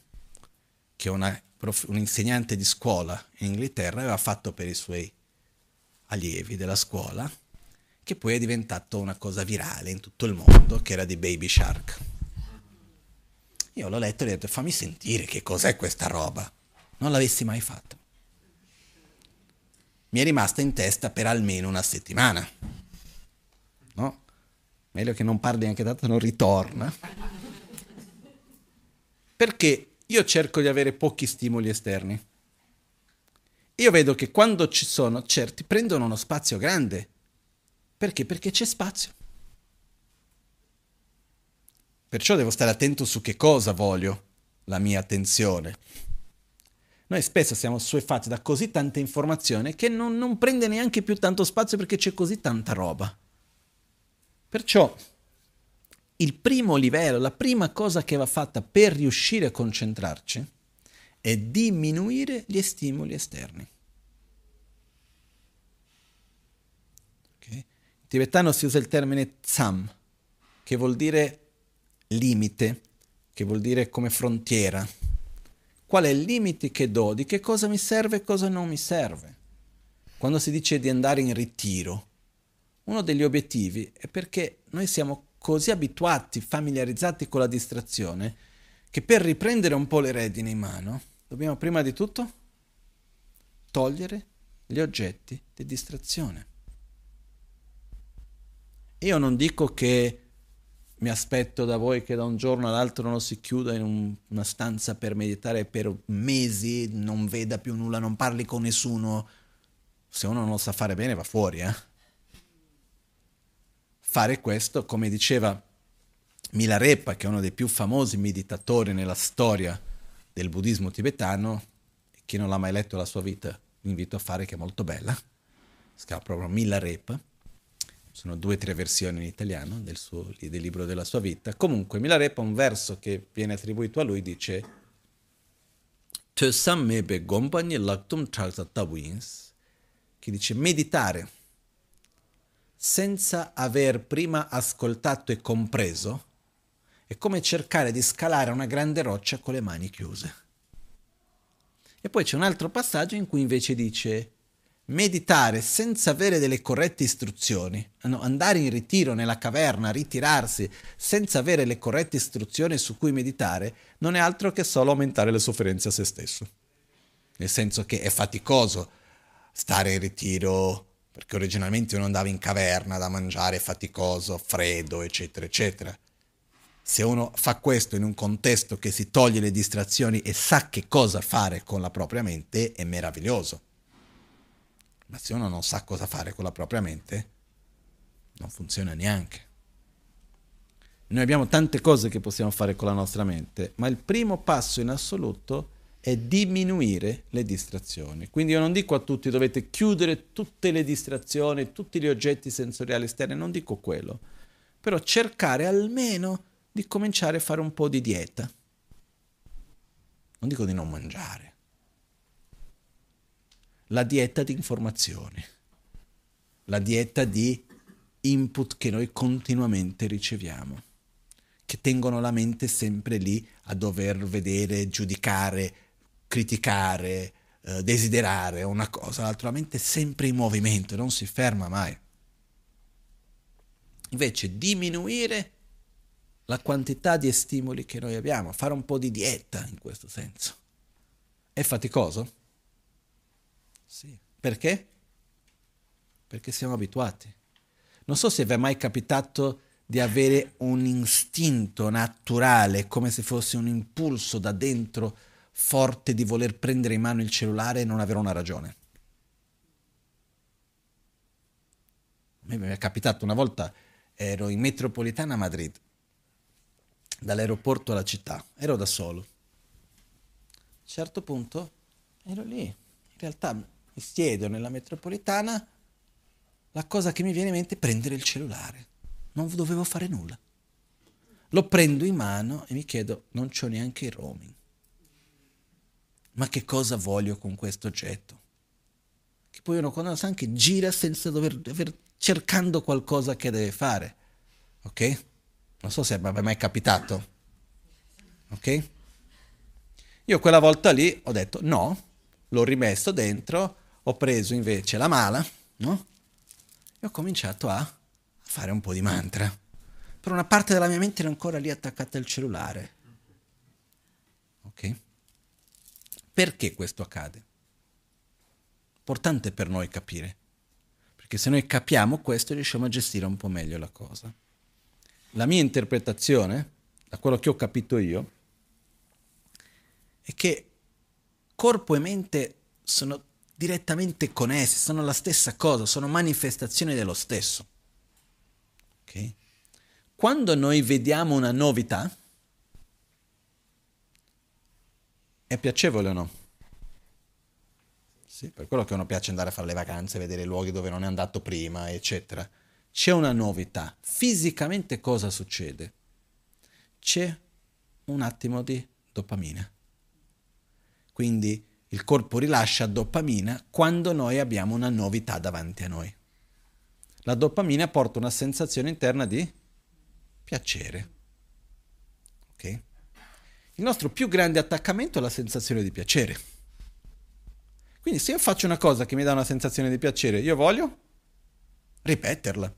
che una prof, un insegnante di scuola in Inghilterra aveva fatto per i suoi allievi della scuola, che poi è diventata una cosa virale in tutto il mondo, che era di Baby Shark. Io l'ho letto e gli ho detto, fammi sentire che cos'è questa roba. Non l'avessi mai fatto. Mi è rimasta in testa per almeno una settimana. No? Meglio che non parli anche tanto, non ritorna. Perché io cerco di avere pochi stimoli esterni. Io vedo che quando ci sono certi prendono uno spazio grande. Perché? Perché c'è spazio. Perciò devo stare attento su che cosa voglio la mia attenzione. Noi spesso siamo suefatti da così tanta informazione che non, non prende neanche più tanto spazio perché c'è così tanta roba. Perciò il primo livello, la prima cosa che va fatta per riuscire a concentrarci è diminuire gli stimoli esterni. In tibetano si usa il termine tsam, che vuol dire limite, che vuol dire come frontiera. Qual è il limite che do? Di che cosa mi serve e cosa non mi serve? Quando si dice di andare in ritiro, uno degli obiettivi è perché noi siamo così abituati, familiarizzati con la distrazione, che per riprendere un po' le redini in mano, dobbiamo prima di tutto togliere gli oggetti di distrazione. Io non dico che mi aspetto da voi che da un giorno all'altro non si chiuda in un, una stanza per meditare per mesi, non veda più nulla, non parli con nessuno. Se uno non lo sa fare bene va fuori, eh? Fare questo, come diceva Milarepa, che è uno dei più famosi meditatori nella storia del buddismo tibetano, e chi non l'ha mai letto la sua vita, vi invito a fare, che è molto bella, si chiama proprio Milarepa. Sono due o tre versioni in italiano del, suo, del libro della sua vita. Comunque Milarepa, un verso che viene attribuito a lui, dice che dice meditare senza aver prima ascoltato e compreso è come cercare di scalare una grande roccia con le mani chiuse. E poi c'è un altro passaggio in cui invece dice meditare senza avere delle corrette istruzioni, no, andare in ritiro nella caverna, ritirarsi senza avere le corrette istruzioni su cui meditare non è altro che solo aumentare le sofferenze a se stesso, nel senso che è faticoso stare in ritiro, perché originalmente uno andava in caverna da mangiare, è faticoso, freddo, eccetera eccetera. Se uno fa questo in un contesto che si toglie le distrazioni e sa che cosa fare con la propria mente, è meraviglioso. Ma se uno non sa cosa fare con la propria mente, non funziona neanche. Noi abbiamo tante cose che possiamo fare con la nostra mente, ma il primo passo in assoluto è diminuire le distrazioni. Quindi io non dico a tutti dovete chiudere tutte le distrazioni, tutti gli oggetti sensoriali esterni, non dico quello, però cercare almeno di cominciare a fare un po' di dieta. Non dico di non mangiare. La dieta di informazioni, la dieta di input che noi continuamente riceviamo, che tengono la mente sempre lì a dover vedere, giudicare, criticare, eh, desiderare una cosa, l'altra. La mente è sempre in movimento, non si ferma mai. Invece diminuire la quantità di stimoli che noi abbiamo, fare un po' di dieta in questo senso. È faticoso? Sì. Perché? Perché siamo abituati. Non so se vi è mai capitato di avere un istinto naturale, come se fosse un impulso da dentro forte di voler prendere in mano il cellulare e non avere una ragione. A me mi è capitato una volta, ero in metropolitana a Madrid, dall'aeroporto alla città, ero da solo. A un certo punto ero lì, in realtà... mi siedo nella metropolitana, la cosa che mi viene in mente è prendere il cellulare. Non dovevo fare nulla. Lo prendo in mano e mi chiedo, non c'ho neanche il roaming. Ma che cosa voglio con questo oggetto? Che poi uno quando lo sa anche gira senza dover, dover cercando qualcosa che deve fare. Ok? Non so se è mai capitato. Ok? Io quella volta lì ho detto no, l'ho rimesso dentro. Ho preso invece la mala, no? E ho cominciato a fare un po' di mantra. Per una parte della mia mente era ancora lì attaccata al cellulare. Ok? Perché questo accade? Importante per noi capire. Perché se noi capiamo questo riusciamo a gestire un po' meglio la cosa. La mia interpretazione, da quello che ho capito io, è che corpo e mente sono direttamente connessi, sono la stessa cosa, sono manifestazioni dello stesso. Okay? Quando noi vediamo una novità, è piacevole o no? Sì, per quello che uno piace andare a fare le vacanze, vedere luoghi dove non è andato prima, eccetera. C'è una novità. Fisicamente cosa succede? C'è un attimo di dopamina. Quindi il corpo rilascia dopamina quando noi abbiamo una novità davanti a noi. La dopamina porta una sensazione interna di piacere. Ok? Il nostro più grande attaccamento è la sensazione di piacere. Quindi se io faccio una cosa che mi dà una sensazione di piacere, io voglio ripeterla.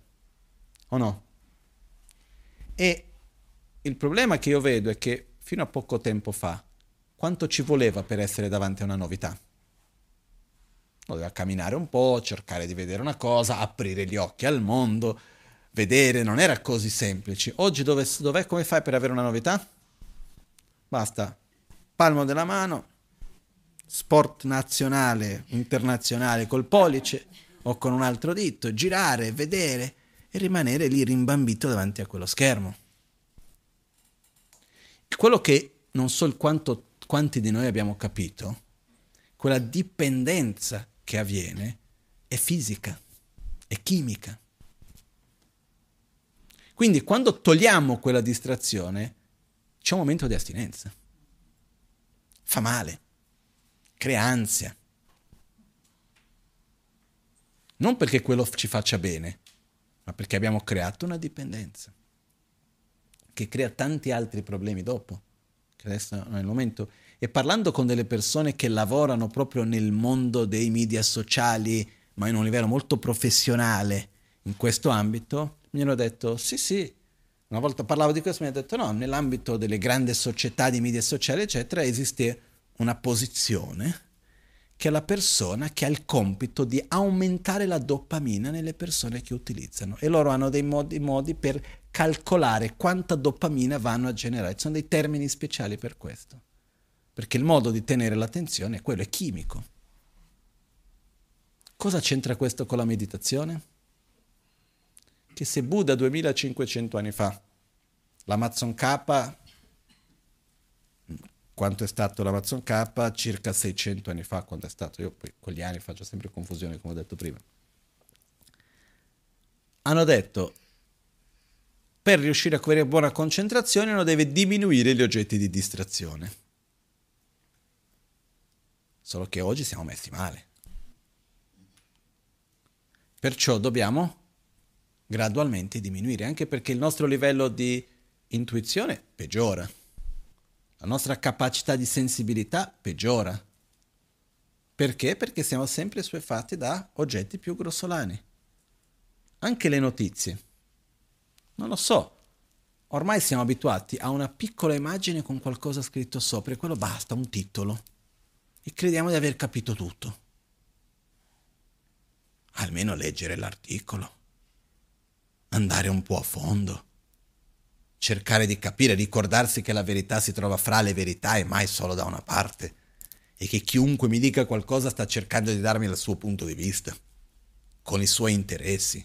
O no? E il problema che io vedo è che fino a poco tempo fa quanto ci voleva per essere davanti a una novità? Doveva camminare un po', cercare di vedere una cosa, aprire gli occhi al mondo, vedere, non era così semplice. Oggi dove, dov'è, come fai per avere una novità? Basta, palmo della mano, sport nazionale, internazionale col pollice o con un altro dito, girare, vedere e rimanere lì rimbambito davanti a quello schermo. Quello che non so il quanto quanti di noi abbiamo capito, quella dipendenza che avviene è fisica, è chimica. Quindi quando togliamo quella distrazione c'è un momento di astinenza. Fa male, crea ansia. Non perché quello ci faccia bene, ma perché abbiamo creato una dipendenza che crea tanti altri problemi dopo. Che adesso non è il momento, E parlando con delle persone che lavorano proprio nel mondo dei media sociali, ma in un livello molto professionale in questo ambito, mi hanno detto sì sì, una volta parlavo di questo, mi hanno detto no, nell'ambito delle grandi società di media sociali eccetera esiste una posizione che è la persona che ha il compito di aumentare la dopamina nelle persone che utilizzano, e loro hanno dei modi, modi per calcolare quanta dopamina vanno a generare, ci sono dei termini speciali per questo. Perché il modo di tenere l'attenzione è quello, è chimico. Cosa c'entra questo con la meditazione? Che se Buddha duemilacinquecento anni fa, l'Amazon K, quanto è stato l'Amazon K? Circa seicento anni fa, quanto è stato? Io poi con gli anni faccio sempre confusione, come ho detto prima. Hanno detto, per riuscire a avere buona concentrazione uno deve diminuire gli oggetti di distrazione. Solo che oggi siamo messi male. Perciò dobbiamo gradualmente diminuire, anche perché il nostro livello di intuizione peggiora, la nostra capacità di sensibilità peggiora. Perché? Perché siamo sempre assuefatti da oggetti più grossolani. Anche le notizie. Non lo so. Ormai siamo abituati a una piccola immagine con qualcosa scritto sopra, e quello basta, un titolo. E crediamo di aver capito tutto. Almeno leggere l'articolo, andare un po' a fondo, cercare di capire, ricordarsi che la verità si trova fra le verità e mai solo da una parte, e che chiunque mi dica qualcosa sta cercando di darmi il suo punto di vista, con i suoi interessi.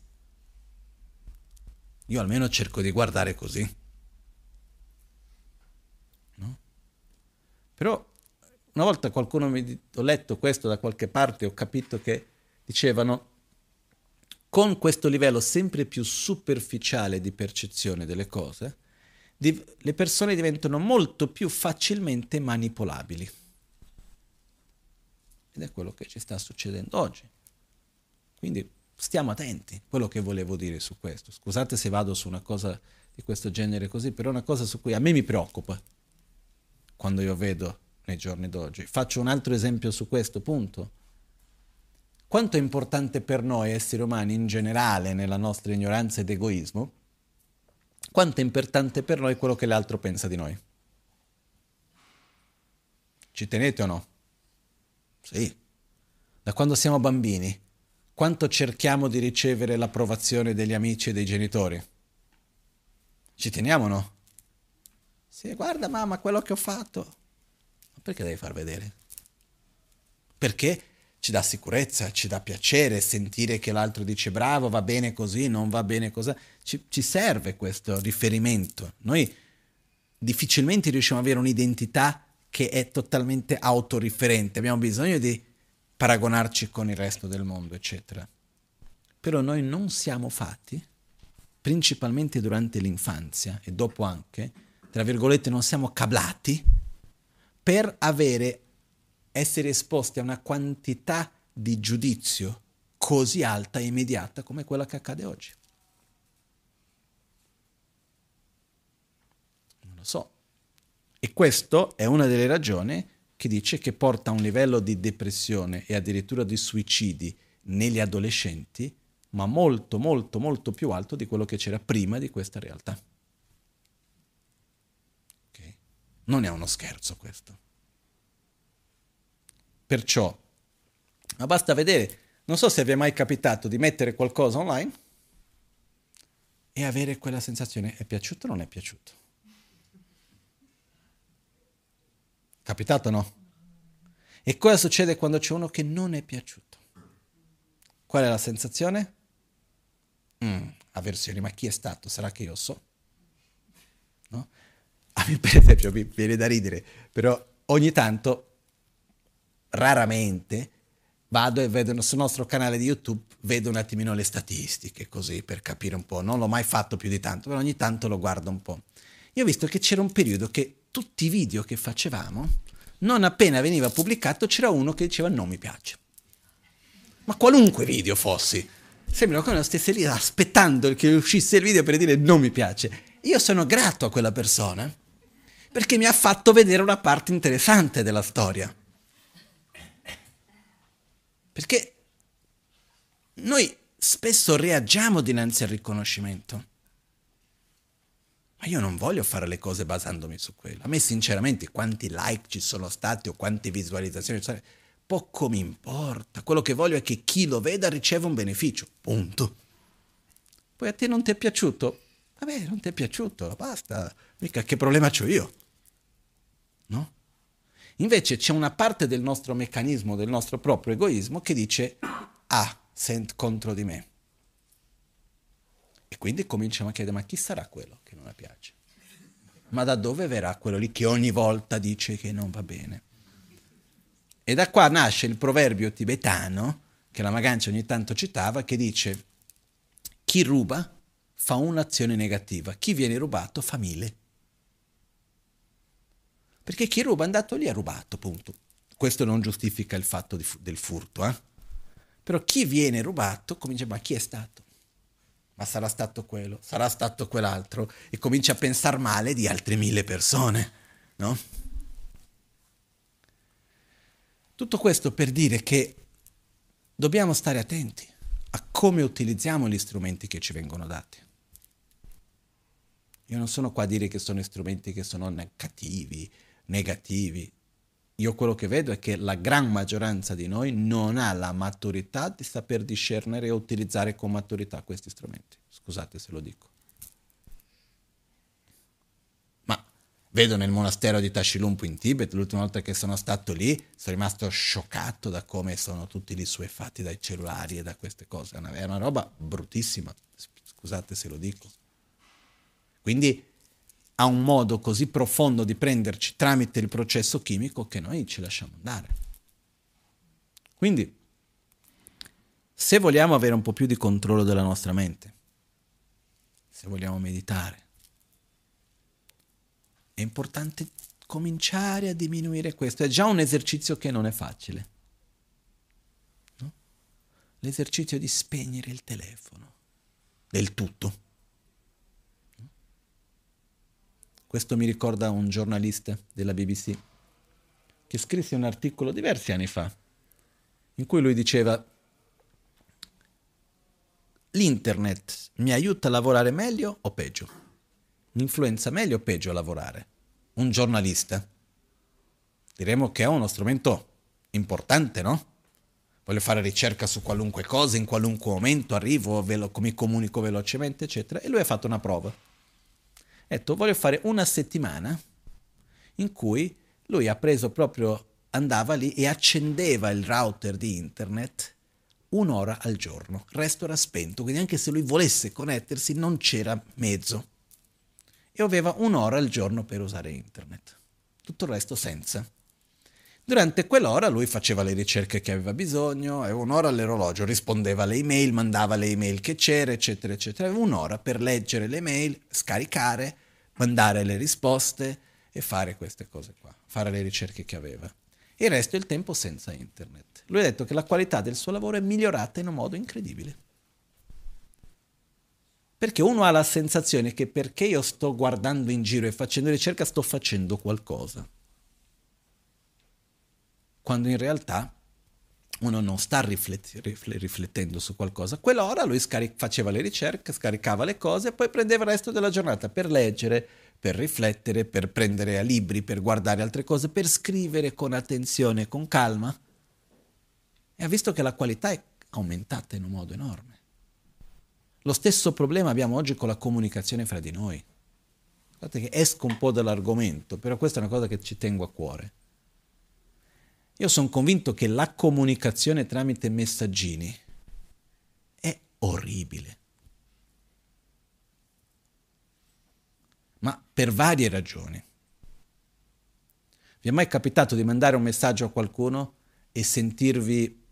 Io almeno cerco di guardare così. No? Però una volta qualcuno mi ho letto questo da qualche parte, ho capito che dicevano con questo livello sempre più superficiale di percezione delle cose, di, le persone diventano molto più facilmente manipolabili. Ed è quello che ci sta succedendo oggi. Quindi stiamo attenti, quello che volevo dire su questo. Scusate se vado su una cosa di questo genere così, però è una cosa su cui a me mi preoccupa quando io vedo nei giorni d'oggi. Faccio un altro esempio su questo punto. Quanto è importante per noi esseri umani in generale, nella nostra ignoranza ed egoismo, quanto è importante per noi quello che l'altro pensa di noi? Ci tenete o no? Sì. Da quando siamo bambini, quanto cerchiamo di ricevere l'approvazione degli amici e dei genitori? Ci teniamo o no? Sì, guarda mamma quello che ho fatto. Perché devi far vedere? Perché ci dà sicurezza, ci dà piacere sentire che l'altro dice bravo, va bene così, non va bene così. Ci, ci serve questo riferimento. Noi difficilmente riusciamo ad avere un'identità che è totalmente autoriferente. Abbiamo bisogno di paragonarci con il resto del mondo, eccetera. Però noi non siamo fatti, principalmente durante l'infanzia e dopo anche, tra virgolette, non siamo cablati per avere, essere esposti a una quantità di giudizio così alta e immediata come quella che accade oggi. Non lo so. E questa è una delle ragioni che dice che porta a un livello di depressione e addirittura di suicidi negli adolescenti, ma molto, molto, molto più alto di quello che c'era prima di questa realtà. Non è uno scherzo questo. Perciò, ma basta vedere, non so se vi è mai capitato di mettere qualcosa online e avere quella sensazione, è piaciuto o non è piaciuto? Capitato o no? E cosa succede quando c'è uno che non è piaciuto? Qual è la sensazione? Mm, avversione, ma chi è stato? Sarà che io so? No? A me per esempio mi viene da ridere, però ogni tanto, raramente, vado e vedo sul nostro canale di YouTube, vedo un attimino le statistiche, così per capire un po'. Non l'ho mai fatto più di tanto, però ogni tanto lo guardo un po'. Io ho visto che c'era un periodo che tutti i video che facevamo, non appena veniva pubblicato, c'era uno che diceva non mi piace. Ma qualunque video fossi, sembra che uno stesse lì aspettando che uscisse il video per dire non mi piace. Io sono grato a quella persona, perché mi ha fatto vedere una parte interessante della storia. Perché noi spesso reagiamo dinanzi al riconoscimento. Ma io non voglio fare le cose basandomi su quello. A me sinceramente quanti like ci sono stati o quante visualizzazioni ci sono state, poco mi importa. Quello che voglio è che chi lo veda riceva un beneficio. Punto. Poi a te non ti è piaciuto? Vabbè, non ti è piaciuto, basta. Mica che problema c'ho io? No? Invece c'è una parte del nostro meccanismo, del nostro proprio egoismo che dice ah, sent contro di me. E quindi cominciamo a chiedere, ma chi sarà quello che non mi piace? Ma da dove verrà quello lì che ogni volta dice che non va bene? E da qua nasce il proverbio tibetano, che la Magancia ogni tanto citava, che dice chi ruba fa un'azione negativa, chi viene rubato fa mille. Perché chi ruba è andato lì e ha rubato, punto. Questo non giustifica il fatto di, del furto, eh? Però chi viene rubato comincia, ma chi è stato? Ma sarà stato quello, sarà stato quell'altro, e comincia a pensare male di altre mille persone, no? Tutto questo per dire che dobbiamo stare attenti a come utilizziamo gli strumenti che ci vengono dati. Io non sono qua a dire che sono strumenti che sono cattivi, negativi. Io quello che vedo è che la gran maggioranza di noi non ha la maturità di saper discernere e utilizzare con maturità questi strumenti. Scusate se lo dico. Ma vedo nel monastero di Tashi Lhunpo in Tibet, l'ultima volta che sono stato lì, sono rimasto scioccato da come sono tutti lì suefatti dai cellulari e da queste cose. È una, è una roba bruttissima, scusate se lo dico. Quindi ha un modo così profondo di prenderci tramite il processo chimico che noi ci lasciamo andare. Quindi, se vogliamo avere un po' più di controllo della nostra mente, se vogliamo meditare, è importante cominciare a diminuire questo. È già un esercizio che non è facile. No? L'esercizio di spegnere il telefono del tutto. Questo mi ricorda un giornalista della B B C che scrisse un articolo diversi anni fa in cui lui diceva l'internet mi aiuta a lavorare meglio o peggio? Mi influenza meglio o peggio a lavorare? Un giornalista. Diremmo che è uno strumento importante, no? Voglio fare ricerca su qualunque cosa, in qualunque momento arrivo, velo- mi comunico velocemente, eccetera. E lui ha fatto una prova. Ha detto, voglio fare una settimana in cui lui ha preso proprio, andava lì e accendeva il router di internet un'ora al giorno, il resto era spento, quindi anche se lui volesse connettersi non c'era mezzo e aveva un'ora al giorno per usare internet, tutto il resto senza. Durante quell'ora lui faceva le ricerche che aveva bisogno, aveva un'ora all'orologio, rispondeva alle email, mandava le email che c'era, eccetera, eccetera. Aveva un'ora per leggere le email, scaricare, mandare le risposte e fare queste cose qua, fare le ricerche che aveva. E il resto del tempo senza internet. Lui ha detto che la qualità del suo lavoro è migliorata in un modo incredibile. Perché uno ha la sensazione che perché io sto guardando in giro e facendo ricerca sto facendo qualcosa. Quando in realtà uno non sta rifletti, rifle, riflettendo su qualcosa. Quell'ora lui scaric- faceva le ricerche, scaricava le cose e poi prendeva il resto della giornata per leggere, per riflettere, per prendere libri, per guardare altre cose, per scrivere con attenzione, con calma. E ha visto che la qualità è aumentata in un modo enorme. Lo stesso problema abbiamo oggi con la comunicazione fra di noi. Guardate che esco un po' dall'argomento, però questa è una cosa che ci tengo a cuore. Io sono convinto che la comunicazione tramite messaggini è orribile. Ma per varie ragioni. Vi è mai capitato di mandare un messaggio a qualcuno e sentirvi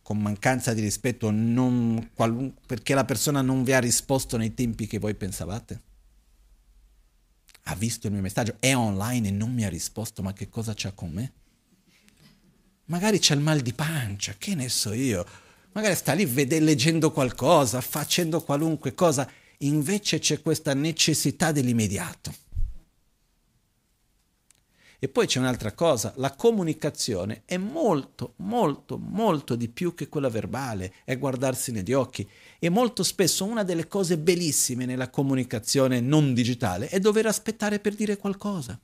con mancanza di rispetto non qualun- perché la persona non vi ha risposto nei tempi che voi pensavate? Ha visto il mio messaggio, è online e non mi ha risposto, ma che cosa c'ha con me? Magari c'ha il mal di pancia, che ne so io. Magari sta lì vede, leggendo qualcosa, facendo qualunque cosa. Invece c'è questa necessità dell'immediato. E poi c'è un'altra cosa, la comunicazione è molto, molto, molto di più che quella verbale, è guardarsi negli occhi. E molto spesso una delle cose bellissime nella comunicazione non digitale è dover aspettare per dire qualcosa.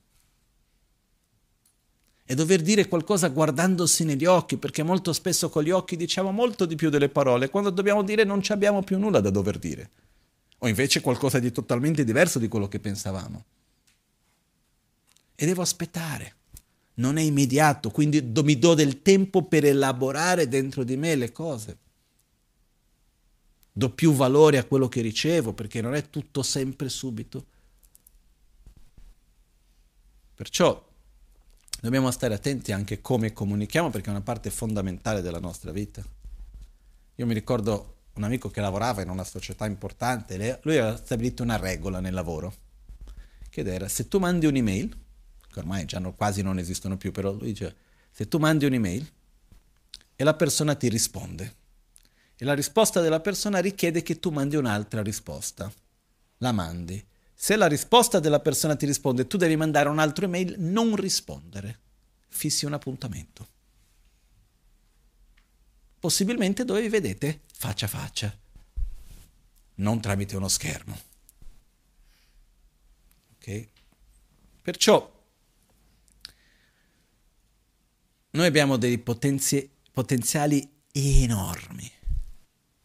E dover dire qualcosa guardandosi negli occhi, perché molto spesso con gli occhi diciamo molto di più delle parole, quando dobbiamo dire non ci abbiamo più nulla da dover dire, o invece qualcosa di totalmente diverso di quello che pensavamo. E devo aspettare, non è immediato, quindi do, mi do del tempo per elaborare dentro di me le cose. Do più valore a quello che ricevo, perché non è tutto sempre subito. Perciò dobbiamo stare attenti anche come comunichiamo, perché è una parte fondamentale della nostra vita. Io mi ricordo un amico che lavorava in una società importante, lui aveva stabilito una regola nel lavoro, che era, se tu mandi un'email, che ormai già non, quasi non esistono più, però lui dice, se tu mandi un'email e la persona ti risponde, e la risposta della persona richiede che tu mandi un'altra risposta, la mandi. Se la risposta della persona ti risponde, tu devi mandare un altro email, non rispondere. Fissi un appuntamento. Possibilmente dove vi vedete faccia a faccia, non tramite uno schermo. Ok? Perciò noi abbiamo dei potenzi- potenziali enormi.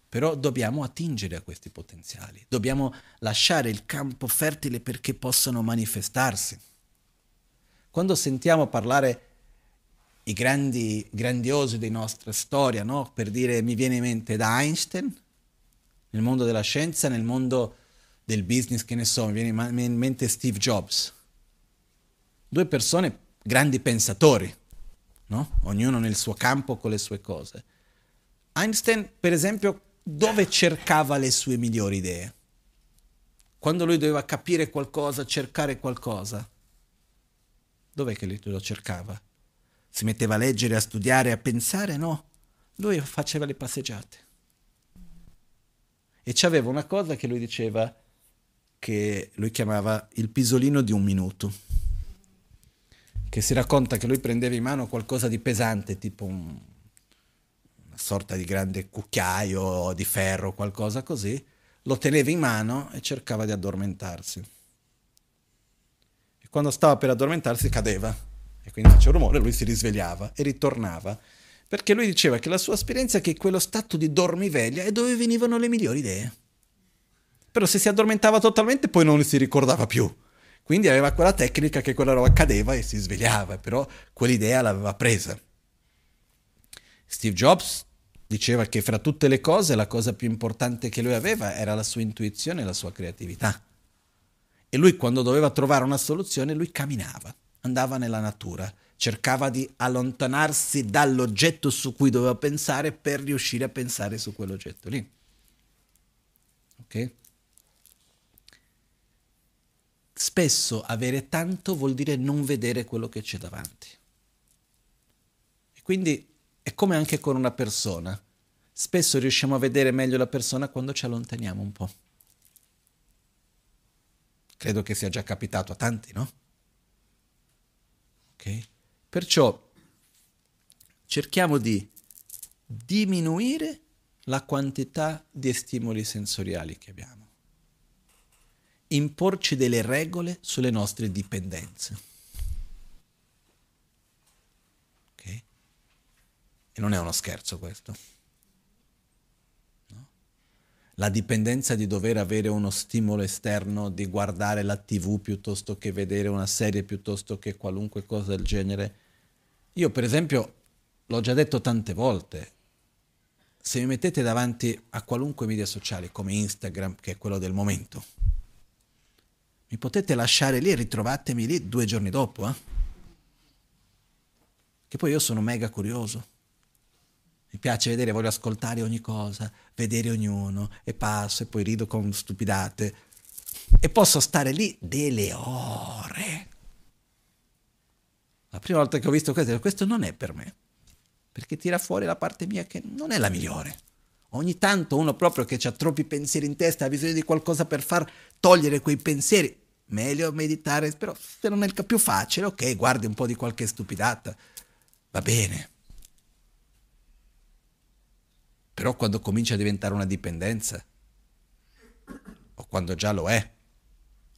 Però dobbiamo attingere a questi potenziali, dobbiamo lasciare il campo fertile perché possano manifestarsi. Quando sentiamo parlare i grandi, grandiosi della nostra storia, no? Per dire, mi viene in mente da Einstein, nel mondo della scienza, nel mondo del business, che ne so, mi viene in mente Steve Jobs. Due persone, grandi pensatori, no? Ognuno nel suo campo con le sue cose. Einstein, per esempio, dove cercava le sue migliori idee? Quando lui doveva capire qualcosa, cercare qualcosa, dov'è che lui lo cercava? Si metteva a leggere, a studiare, a pensare? No, lui faceva le passeggiate. E c'aveva una cosa che lui diceva, che lui chiamava il pisolino di un minuto, che si racconta che lui prendeva in mano qualcosa di pesante, tipo un... una sorta di grande cucchiaio di ferro, qualcosa così, lo teneva in mano e cercava di addormentarsi. E quando stava per addormentarsi cadeva, e quindi faceva rumore, lui si risvegliava e ritornava, perché lui diceva che la sua esperienza è che quello stato di dormiveglia è dove venivano le migliori idee. Però se si addormentava totalmente poi non si ricordava più. Quindi aveva quella tecnica che quella roba cadeva e si svegliava, però quell'idea l'aveva presa. Steve Jobs diceva che fra tutte le cose la cosa più importante che lui aveva era la sua intuizione e la sua creatività. E lui, quando doveva trovare una soluzione, lui camminava, andava nella natura, cercava di allontanarsi dall'oggetto su cui doveva pensare per riuscire a pensare su quell'oggetto lì. Ok? Spesso avere tanto vuol dire non vedere quello che c'è davanti. E quindi è come anche con una persona. Spesso riusciamo a vedere meglio la persona quando ci allontaniamo un po'. Credo che sia già capitato a tanti, no? Ok? Perciò cerchiamo di diminuire la quantità di stimoli sensoriali che abbiamo. Imporci delle regole sulle nostre dipendenze. E non è uno scherzo questo. No? La dipendenza di dover avere uno stimolo esterno, di guardare la tivù piuttosto che vedere una serie, piuttosto che qualunque cosa del genere. Io, per esempio, l'ho già detto tante volte, se mi mettete davanti a qualunque media sociale come Instagram, che è quello del momento, mi potete lasciare lì e ritrovatemi lì due giorni dopo. Eh? Che poi io sono mega curioso. Mi piace vedere, voglio ascoltare ogni cosa, vedere ognuno, e passo e poi rido con stupidate. E posso stare lì delle ore. La prima volta che ho visto questo, questo non è per me, perché tira fuori la parte mia che non è la migliore. Ogni tanto uno proprio che ha troppi pensieri in testa ha bisogno di qualcosa per far togliere quei pensieri. meglio meditare, però se non è il più facile, ok, guardi un po' di qualche stupidata, va bene. Però quando comincia a diventare una dipendenza, o quando già lo è,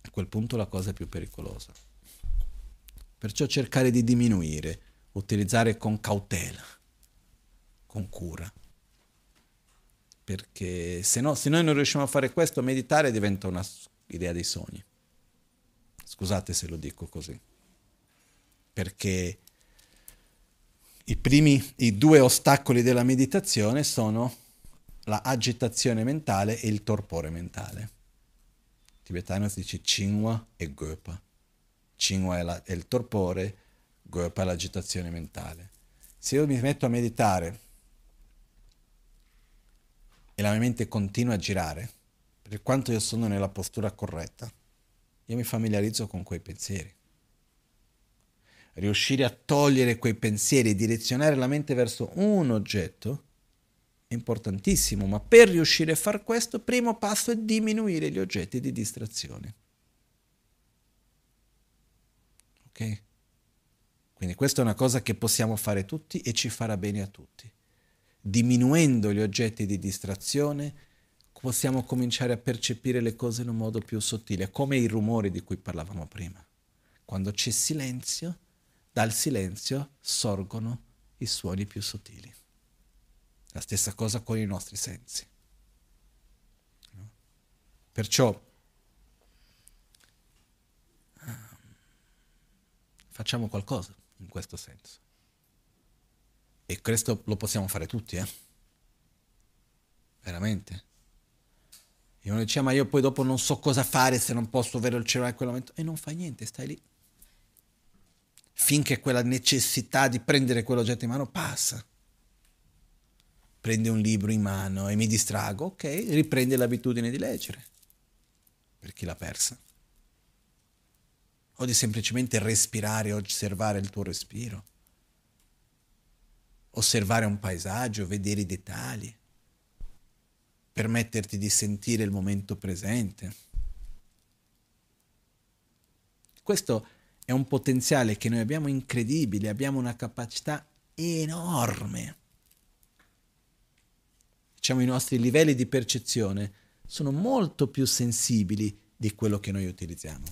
a quel punto la cosa è più pericolosa. Perciò cercare di diminuire, utilizzare con cautela, con cura. Perché se no, se noi non riusciamo a fare questo, meditare diventa una idea dei sogni. Scusate se lo dico così. Perché i primi, i due ostacoli della meditazione sono la agitazione mentale e il torpore mentale. In tibetano si dice cinwa e gopa. Cinwa è, la, è il torpore, gopa è l'agitazione mentale. Se io mi metto a meditare e la mia mente continua a girare, per quanto io sono nella postura corretta, io mi familiarizzo con quei pensieri. Riuscire a togliere quei pensieri e direzionare la mente verso un oggetto è importantissimo, ma per riuscire a far questo, il primo passo è diminuire gli oggetti di distrazione. Ok? Quindi questa è una cosa che possiamo fare tutti e ci farà bene a tutti. Diminuendo gli oggetti di distrazione possiamo cominciare a percepire le cose in un modo più sottile, come i rumori di cui parlavamo prima. Quando c'è silenzio, dal silenzio sorgono i suoni più sottili. La stessa cosa con i nostri sensi. No? Perciò facciamo qualcosa in questo senso. E questo lo possiamo fare tutti, eh? Veramente. E uno dice, ma io poi dopo non so cosa fare se non posso avere il cellulare in quel momento. E non fai niente, stai lì. Finché quella necessità di prendere quell'oggetto in mano passa. Prendi un libro in mano e mi distrago, ok, riprendi l'abitudine di leggere. Per chi l'ha persa. O di semplicemente respirare, osservare il tuo respiro. Osservare un paesaggio, vedere i dettagli, permetterti di sentire il momento presente. Questo è un potenziale che noi abbiamo incredibile, abbiamo una capacità enorme. Diciamo, i nostri livelli di percezione sono molto più sensibili di quello che noi utilizziamo.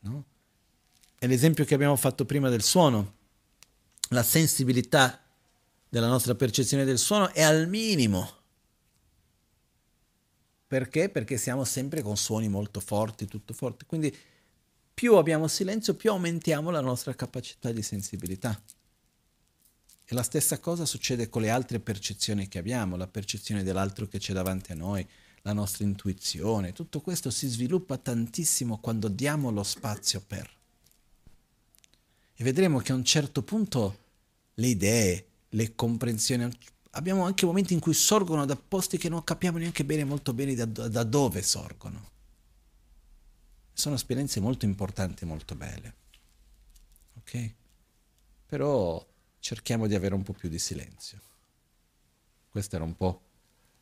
No? È l'esempio che abbiamo fatto prima del suono. La sensibilità della nostra percezione del suono è al minimo. Perché? Perché siamo sempre con suoni molto forti, tutto forte. Quindi più abbiamo silenzio, più aumentiamo la nostra capacità di sensibilità. E la stessa cosa succede con le altre percezioni che abbiamo, la percezione dell'altro che c'è davanti a noi, la nostra intuizione. Tutto questo si sviluppa tantissimo quando diamo lo spazio per. E vedremo che a un certo punto le idee, le comprensioni, abbiamo anche momenti in cui sorgono da posti che non capiamo neanche bene, molto bene da, da dove sorgono. Sono esperienze molto importanti, molto belle. Ok? Però cerchiamo di avere un po' più di silenzio. Questa era un po',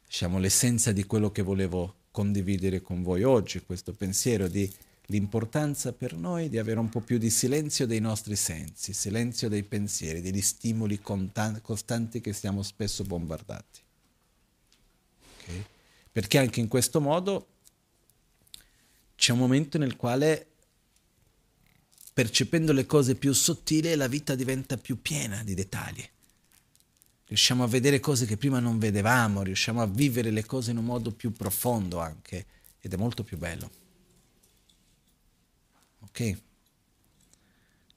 diciamo, l'essenza di quello che volevo condividere con voi oggi, questo pensiero di l'importanza per noi di avere un po' più di silenzio dei nostri sensi, silenzio dei pensieri, degli stimoli costanti che siamo spesso bombardati. Okay? Perché anche in questo modo c'è un momento nel quale, percependo le cose più sottili, la vita diventa più piena di dettagli. Riusciamo a vedere cose che prima non vedevamo, riusciamo a vivere le cose in un modo più profondo anche, ed è molto più bello. Ok?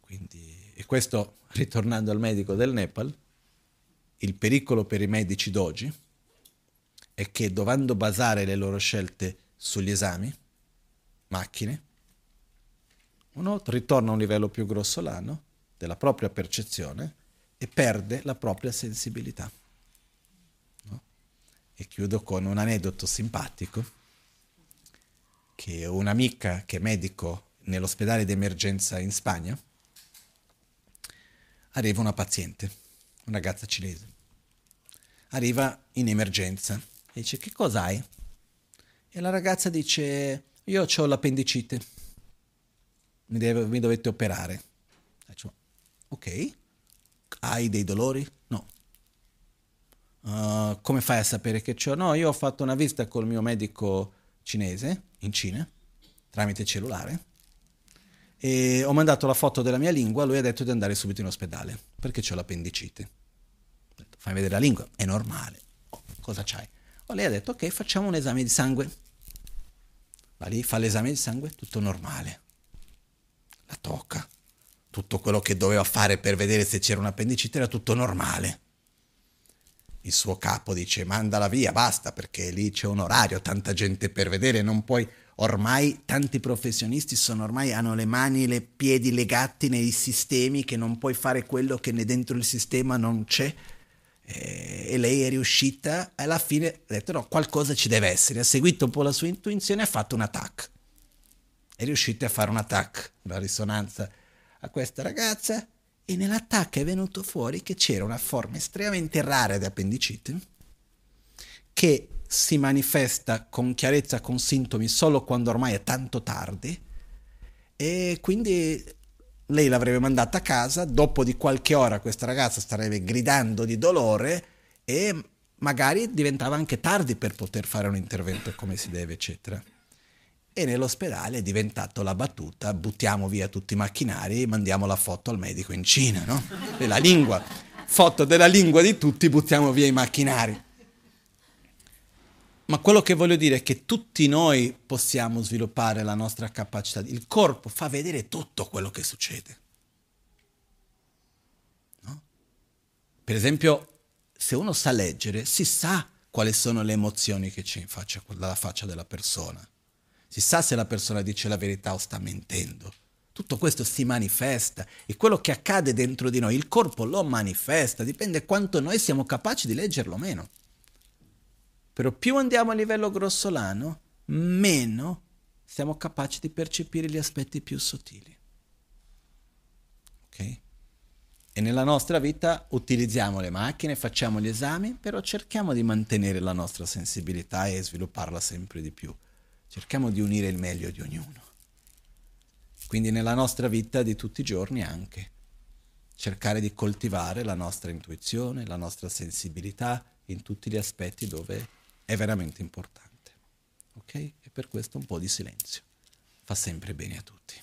Quindi, e questo, ritornando al medico del Nepal, il pericolo per i medici d'oggi è che, dovendo basare le loro scelte sugli esami, macchine, uno ritorna a un livello più grossolano della propria percezione e perde la propria sensibilità. No? E chiudo con un aneddoto simpatico, che un'amica che è medico nell'ospedale d'emergenza in Spagna, arriva una paziente, una ragazza cinese. Arriva in emergenza e dice: che cosa hai? E la ragazza dice: io ho l'appendicite, mi, deve, mi dovete operare. Faccio, ok, hai dei dolori? No. Uh, come fai a sapere che c'ho? No, io ho fatto una visita col mio medico cinese, in Cina, tramite cellulare, e ho mandato la foto della mia lingua, lui ha detto di andare subito in ospedale, perché c'ho l'appendicite. Ho detto, fammi vedere la lingua, è normale. Oh, cosa c'hai? Oh, lei ha detto, ok, facciamo un esame di sangue. Va lì, fa l'esame di sangue, tutto normale. La tocca. Tutto quello che doveva fare per vedere se c'era un'appendicite era tutto normale. Il suo capo dice, mandala via, basta, perché lì c'è un orario, tanta gente per vedere, non puoi... Ormai tanti professionisti sono ormai hanno le mani e le piedi legati nei sistemi, che non puoi fare quello che dentro il sistema non c'è, e lei è riuscita, alla fine ha detto no, qualcosa ci deve essere, ha seguito un po' la sua intuizione e ha fatto un attacco, è riuscita a fare un attacco, una risonanza a questa ragazza, e nell'attacco è venuto fuori che c'era una forma estremamente rara di appendicite che si manifesta con chiarezza, con sintomi, solo quando ormai è tanto tardi, e quindi lei l'avrebbe mandata a casa, dopo di qualche ora questa ragazza starebbe gridando di dolore e magari diventava anche tardi per poter fare un intervento come si deve, eccetera. E nell'ospedale è diventato la battuta, buttiamo via tutti i macchinari e mandiamo la foto al medico in Cina, no? Della lingua, foto della lingua di tutti, buttiamo via i macchinari. Ma quello che voglio dire è che tutti noi possiamo sviluppare la nostra capacità. Il corpo fa vedere tutto quello che succede. No? Per esempio, se uno sa leggere, si sa quali sono le emozioni che c'è in faccia, dalla faccia della persona. Si sa se la persona dice la verità o sta mentendo. Tutto questo si manifesta, e quello che accade dentro di noi, il corpo lo manifesta, dipende quanto noi siamo capaci di leggerlo o meno. Però più andiamo a livello grossolano, meno siamo capaci di percepire gli aspetti più sottili. Ok? E nella nostra vita utilizziamo le macchine, facciamo gli esami, però cerchiamo di mantenere la nostra sensibilità e svilupparla sempre di più. Cerchiamo di unire il meglio di ognuno. Quindi nella nostra vita di tutti i giorni anche. Cercare di coltivare la nostra intuizione, la nostra sensibilità in tutti gli aspetti dove... è veramente importante, ok? E per questo un po' di silenzio fa sempre bene a tutti.